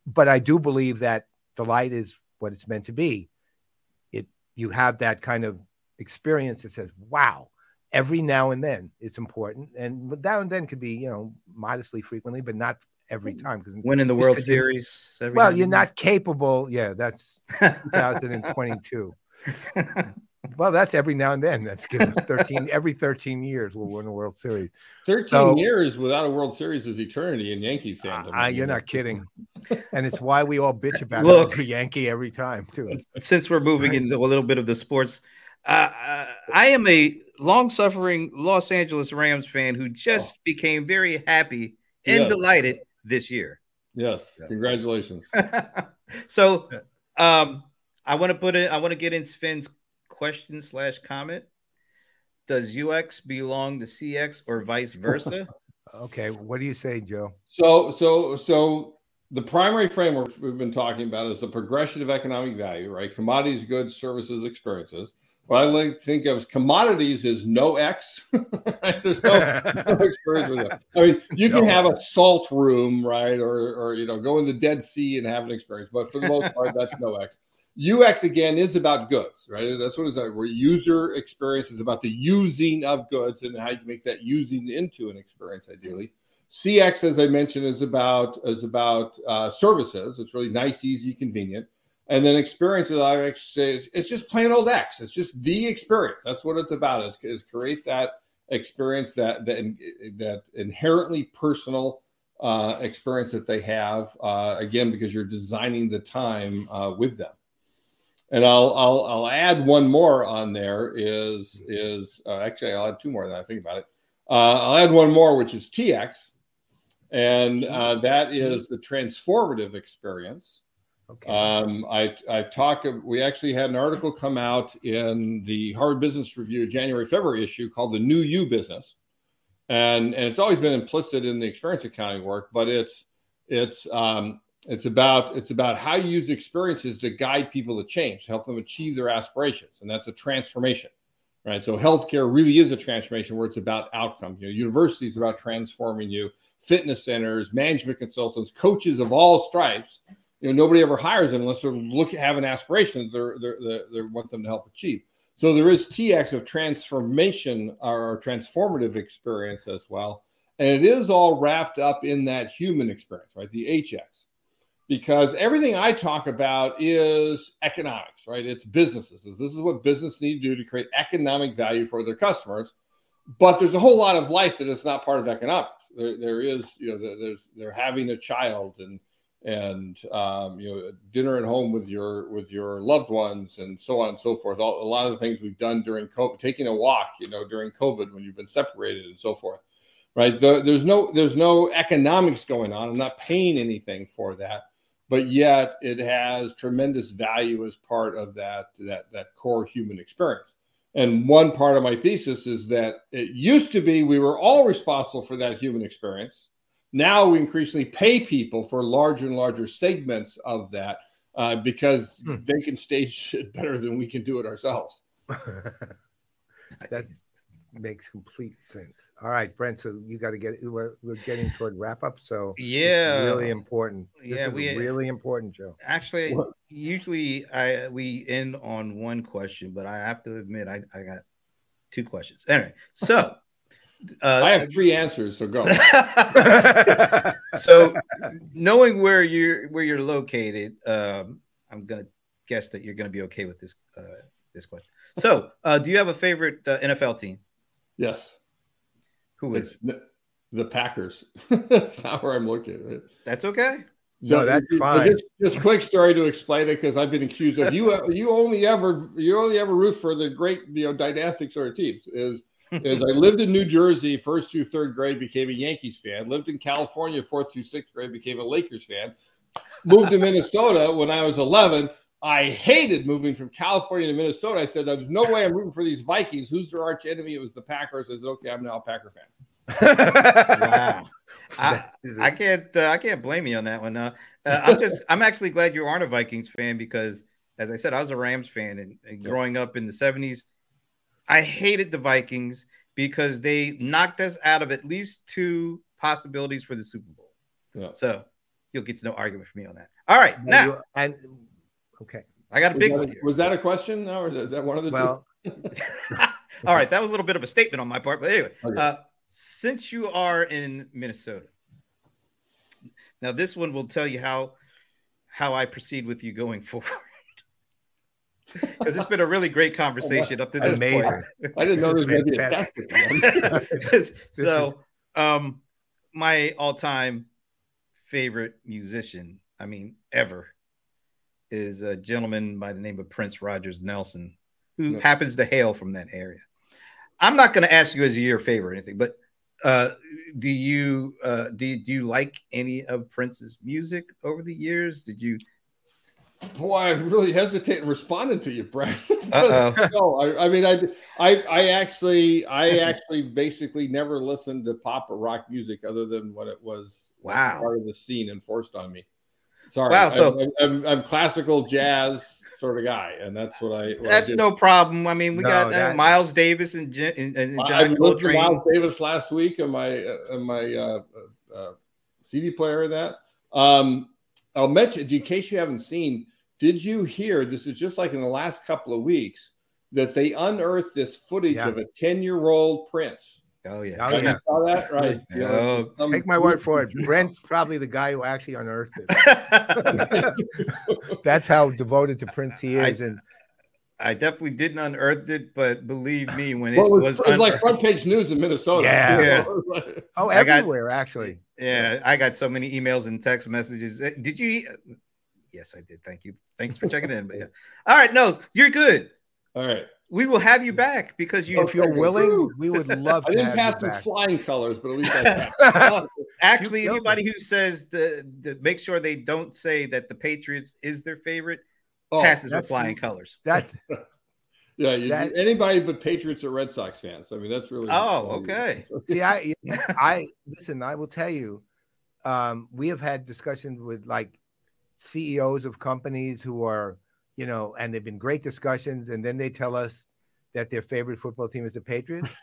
but I do believe that delight is what it's meant to be. You have that kind of experience that says, wow. Every now and then it's important, and now and then could be, you know, modestly frequently, but not every time. Because winning the World Series. Well, you're not capable. Yeah, that's 2022. Well, that's every now and then. That's given 13. Every 13 years we'll win a World Series. 13 years without a World Series is eternity in Yankee fandom. You're not kidding. And it's why we all bitch about every Yankee every time too. Since we're moving into a little bit of the sports, I am a long-suffering Los Angeles Rams fan who just became very happy and delighted this year. Yes, congratulations. So, I want to get in Sven's question /comment. Does UX belong to CX or vice versa? Okay, what do you say, Joe? So the primary framework we've been talking about is the progression of economic value, right? Commodities, goods, services, experiences. What I like to think of as commodities is no X. Right? There's no experience with it. I mean, you can have a salt room, right? Or you know, go in the Dead Sea and have an experience. But for the most part, that's no X. UX, again, is about goods, right? That's what it's like. Where user experience is about the using of goods and how you make that using into an experience, ideally. CX, as I mentioned, is about services. It's really nice, easy, convenient. And then experiences, I actually say, it's just plain old X. It's just the experience. That's what it's about, is create that experience, that inherently personal experience that they have, again, because you're designing the time with them. And I'll add one more on there actually, I'll add two more than I think about it. I'll add one more, which is TX. And that is the transformative experience. Okay. We actually had an article come out in the Harvard Business Review January, February issue called The New You Business. And it's always been implicit in the experience accounting work, but it's about how you use experiences to guide people to change, to help them achieve their aspirations. And that's a transformation, right? So healthcare really is a transformation where it's about outcomes. You know, universities are about transforming you, fitness centers, management consultants, coaches of all stripes you know, nobody ever hires them unless they're have an aspiration they want them to help achieve. So there is TX of transformation or transformative experience as well. And it is all wrapped up in that human experience, right? The HX, because everything I talk about is economics, right? It's businesses. This is what business need to do to create economic value for their customers. But there's a whole lot of life that is not part of economics. There is, you know, they're having a child and you know, dinner at home with your loved ones and so on and so forth. A lot of the things we've done during COVID, taking a walk, you know, during COVID when you've been separated and so forth, right? There's no economics going on. I'm not paying anything for that, but yet it has tremendous value as part of that core human experience. And one part of my thesis is that it used to be we were all responsible for that human experience. Now we increasingly pay people for larger and larger segments of that because they can stage it better than we can do it ourselves. That makes complete sense. All right, Brent. So you got to we're getting toward wrap up. So yeah, it's really important. This is really important, Joe. Actually, what? Usually we end on one question, but I have to admit I got two questions. Anyway, so I have three answers. So go. So knowing where you're located, I'm gonna guess that you're gonna be okay with this question. So do you have a favorite NFL team? Yes. Who is it? The Packers. That's not where I'm located. That's okay. So no, that's fine. Just quick story to explain it because I've been accused of you only ever root for the great, you know, dynastic sort of teams. Is I lived in New Jersey 1st through 3rd grade, became a Yankees fan. Lived in California 4th through 6th grade, became a Lakers fan. Moved to Minnesota when I was 11. I hated moving from California to Minnesota. I said, there's no way I'm rooting for these Vikings. Who's their arch enemy? It was the Packers. I said, okay, I'm now a Packer fan. Wow. I can't blame you on that one. I'm actually glad you aren't a Vikings fan because, as I said, I was a Rams fan. And growing up in the 70s, I hated the Vikings because they knocked us out of at least two possibilities for the Super Bowl. Yeah. So you'll get to no argument from me on that. All right. Now, okay. I got a big one here. Was that a question now, or is that one of the two? All right. That was a little bit of a statement on my part. But anyway, okay. Since you are in Minnesota, now this one will tell you how I proceed with you going forward. Because it's been a really great conversation up to this point. I didn't know there was going to be a tactic. So my all-time favorite musician, I mean, ever, is a gentleman by the name of Prince Rogers Nelson, who happens to hail from that area. I'm not going to ask you as your favorite or anything, but do you like any of Prince's music over the years? Did you? Boy, I really hesitate in responding to you, Brent. No, I actually basically never listened to pop or rock music other than what it was part of the scene enforced on me. Sorry, wow, so I'm classical jazz sort of guy, and that's what I. That's no problem. I mean, we got Miles Davis and John Coltrane. I listened to Miles Davis last week on my CD player. I'll mention, in case you haven't seen, did you hear? This is just like in the last couple of weeks that they unearthed this footage of a 10-year-old Prince. Oh, yeah. Oh, yeah. You saw that? Right. Yeah. Oh, take my word for it. Brent's probably the guy who actually unearthed it. That's how devoted to Prince he is. I definitely didn't unearth it, but believe me, when it was like front page news in Minnesota. Yeah. Oh, everywhere, actually. Yeah. I got so many emails and text messages. Did you? Yes, I did. Thank you. Thanks for checking in. But yeah. All right. No, you're good. All right. We will have you back because if you're willing, we would love to. I didn't pass with flying colors, but at least I passed. Actually, anybody who says make sure they don't say that the Patriots is their favorite passes with flying colors. That's anybody but Patriots or Red Sox fans. I mean, that's really okay. Yeah, I listen. I will tell you, we have had discussions with like CEOs of companies who are. You know, and they've been great discussions, and then they tell us that their favorite football team is the Patriots.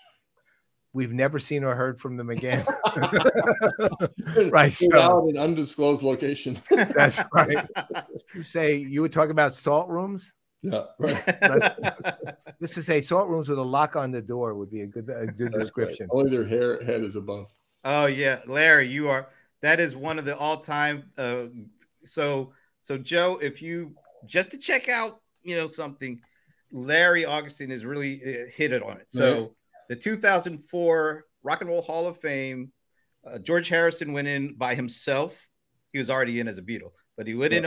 We've never seen or heard from them again. Right. So, out in undisclosed location. That's right. You say you were talking about salt rooms. Yeah. Right. This is a salt rooms with a lock on the door would be a good description. Right. Only their head is above. Oh yeah. Larry, you are, that is one of the all time. So Joe, if you just to check out, something, Larry Augustine has really hit it on it. So, right. The 2004 Rock and Roll Hall of Fame, George Harrison went in by himself. He was already in as a Beatle, but he went in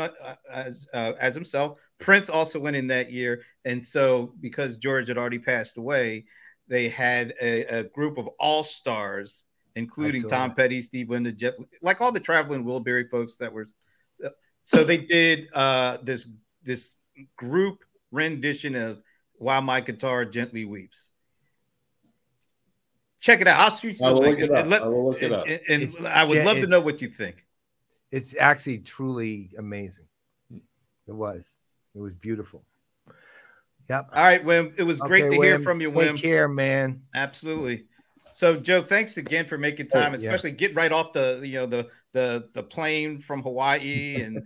as himself. Prince also went in that year. And so because George had already passed away, they had a group of all-stars, including Tom Petty, Steve Wonder, Jeff, like all the Traveling Wilbury folks that were. So they did this group rendition of While My Guitar Gently Weeps. Check it out. I'll shoot you. I will look it up. And I would love to know what you think. It's actually truly amazing. It was. It was beautiful. Yep. All right, Wim. It was great to hear from you, Wim. Take care, man. Absolutely. So, Joe, thanks again for making time, especially get right off the plane from Hawaii and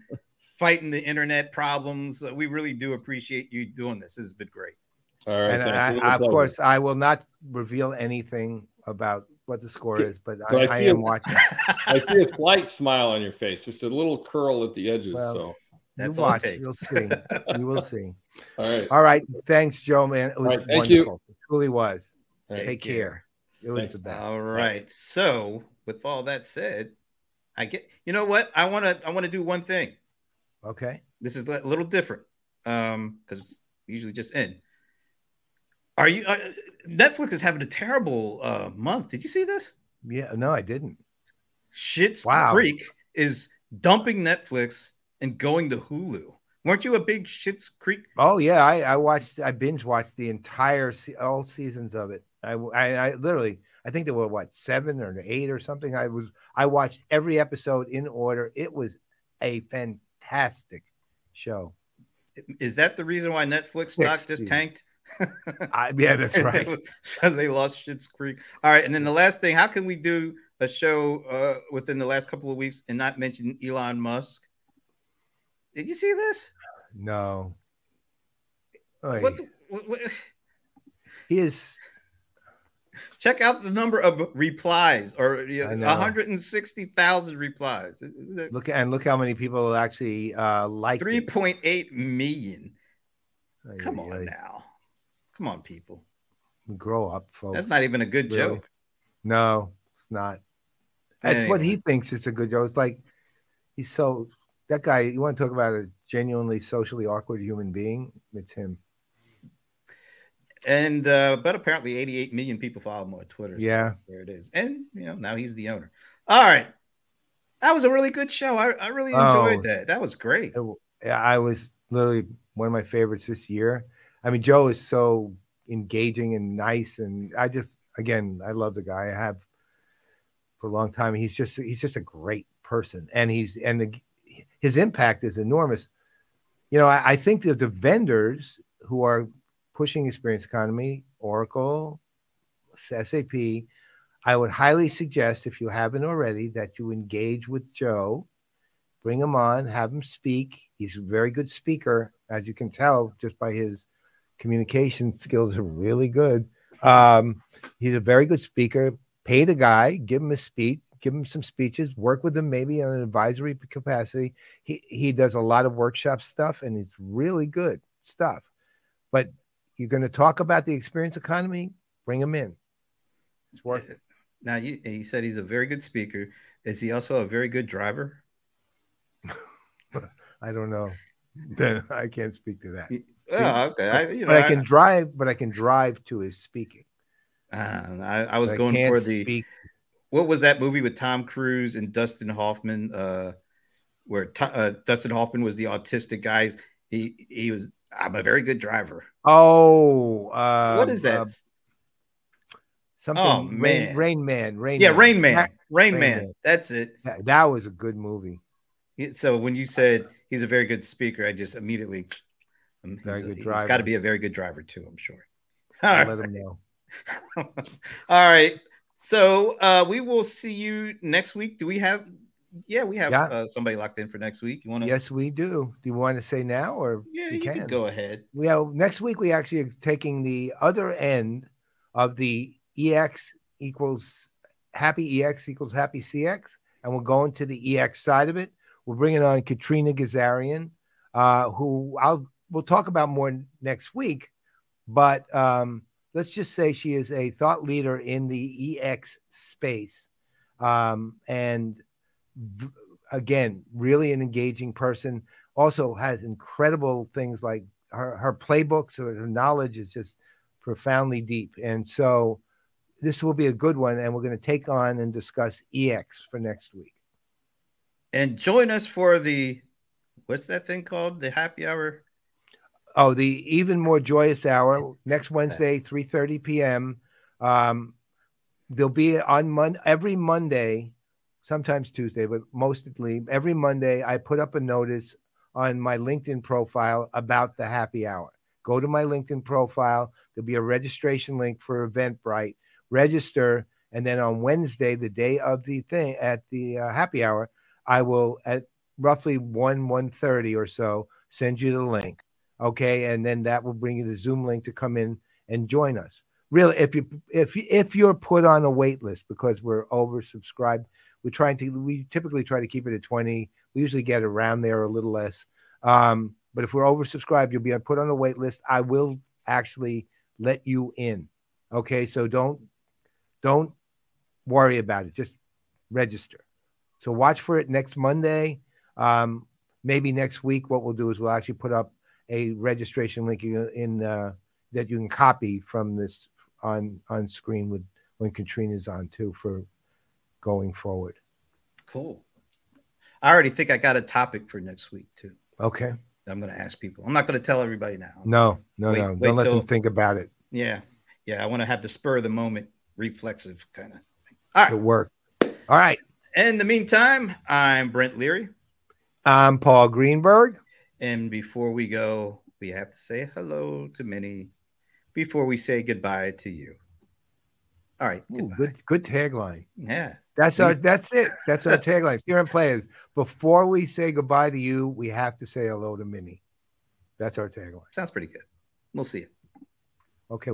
fighting the internet problems. We really do appreciate you doing this. This has been great. All right, and of course, I will not reveal anything about what the score is, but I am watching. I see a slight smile on your face, just a little curl at the edges. Well, so that's all it takes. You'll see. You will see. All right. Thanks, Joe, man. It was wonderful. Thank you. It truly was. Take care. It was the best. All right. So, with all that said, I get. You know what? I want to do one thing. Okay. This is a little different because it's usually just in. Netflix is having a terrible month. Did you see this? Yeah, no, I didn't. Schitt's Creek is dumping Netflix and going to Hulu. Weren't you a big Schitt's Creek? Oh yeah, I binge watched the entire all seasons of it. I literally, I think there were 7 or 8 or something. I watched every episode in order. It was a fantastic show. Is that the reason why Netflix stock just tanked? Yeah, that's right. Because they lost Schitt's Creek. All right, and then the last thing: how can we do a show within the last couple of weeks and not mention Elon Musk? Did you see this? No. What? He is. Check out the number of replies, or 160,000 replies. Look how many people actually like 3.8 million. Come on now. Come on, people. Grow up, folks. That's not even a good joke. No, it's not. That's what he thinks it's a good joke. It's like that guy, you want to talk about a genuinely socially awkward human being? It's him. And but apparently 88 million people follow him on Twitter. Yeah. So there it is. And now he's the owner. All right. That was a really good show. I really enjoyed that. That was great. I was literally one of my favorites this year. I mean, Joe is so engaging and nice, and I just, again, I love the guy. I have for a long time. He's just a great person, and his impact is enormous. I think that the vendors who are pushing experience economy, Oracle, SAP, I would highly suggest, if you haven't already, that you engage with Joe, bring him on, have him speak. He's a very good speaker, as you can tell just by his communication skills are really good. He's a very good speaker. Pay the guy, give him a speech, give him some speeches, work with him maybe in an advisory capacity. He does a lot of workshop stuff, and it's really good stuff. But you're going to talk about the experience economy, bring him in. It's worth it. Now, you said he's a very good speaker. Is he also a very good driver? I don't know. I can't speak to that. Oh, okay. I can drive to his speaking. I was going for the. What was that movie with Tom Cruise and Dustin Hoffman? Where Dustin Hoffman was the autistic guy. He was. I'm a very good driver. Oh, what is that? Something. Oh man, Rain Man. That's it. That was a good movie. So when you said he's a very good speaker, I just immediately. He's got to be a very good driver too, I'm sure. All right. Let him know. All right. So we will see you next week. Do we have? Yeah, we have somebody locked in for next week. You want to? Yes, we do. Do you want to say now or? Yeah, you can go ahead. We have next week. We actually are taking the other end of the EX equals happy CX, and we're going to the EX side of it. We're bringing on Katrina Gazarian, who we'll talk about more next week. But let's just say she is a thought leader in the EX space, and again, really an engaging person. Also has incredible things like her playbooks, or her knowledge is just profoundly deep. And so this will be a good one, and we're going to take on and discuss EX for next week. And join us for the, what's that thing called? The happy hour? Oh, the even more joyous hour next Wednesday, 3:30 p.m. They'll be on every Monday, sometimes Tuesday, but mostly every Monday. I put up a notice on my LinkedIn profile about the happy hour. Go to my LinkedIn profile. There'll be a registration link for Eventbrite. Register, and then on Wednesday, the day of the thing at the happy hour, I will at roughly 1:30 or so send you the link. Okay, and then that will bring you the Zoom link to come in and join us. Really, if you're put on a wait list, because we're oversubscribed, we typically try to keep it at 20. We usually get around there or a little less. But if we're oversubscribed, you'll be put on a wait list. I will actually let you in. Okay, so don't worry about it. Just register. So watch for it next Monday. Maybe next week, what we'll do is we'll actually put up a registration link in that you can copy from this on screen when Katrina's on too, for going forward. Cool. I already think I got a topic for next week too. Okay. I'm going to ask people. I'm not going to tell everybody now. No. Don't let them think about it. Yeah. I want to have the spur of the moment, reflexive kind of thing. All right. It'll work. All right. In the meantime, I'm Brent Leary. I'm Paul Greenberg. And before we go, we have to say hello to Minnie before we say goodbye to you. All right. Ooh, good tagline. Yeah. That's it. That's our tagline. CRM Players. Before we say goodbye to you, we have to say hello to Minnie. That's our tagline. Sounds pretty good. We'll see you. Okay.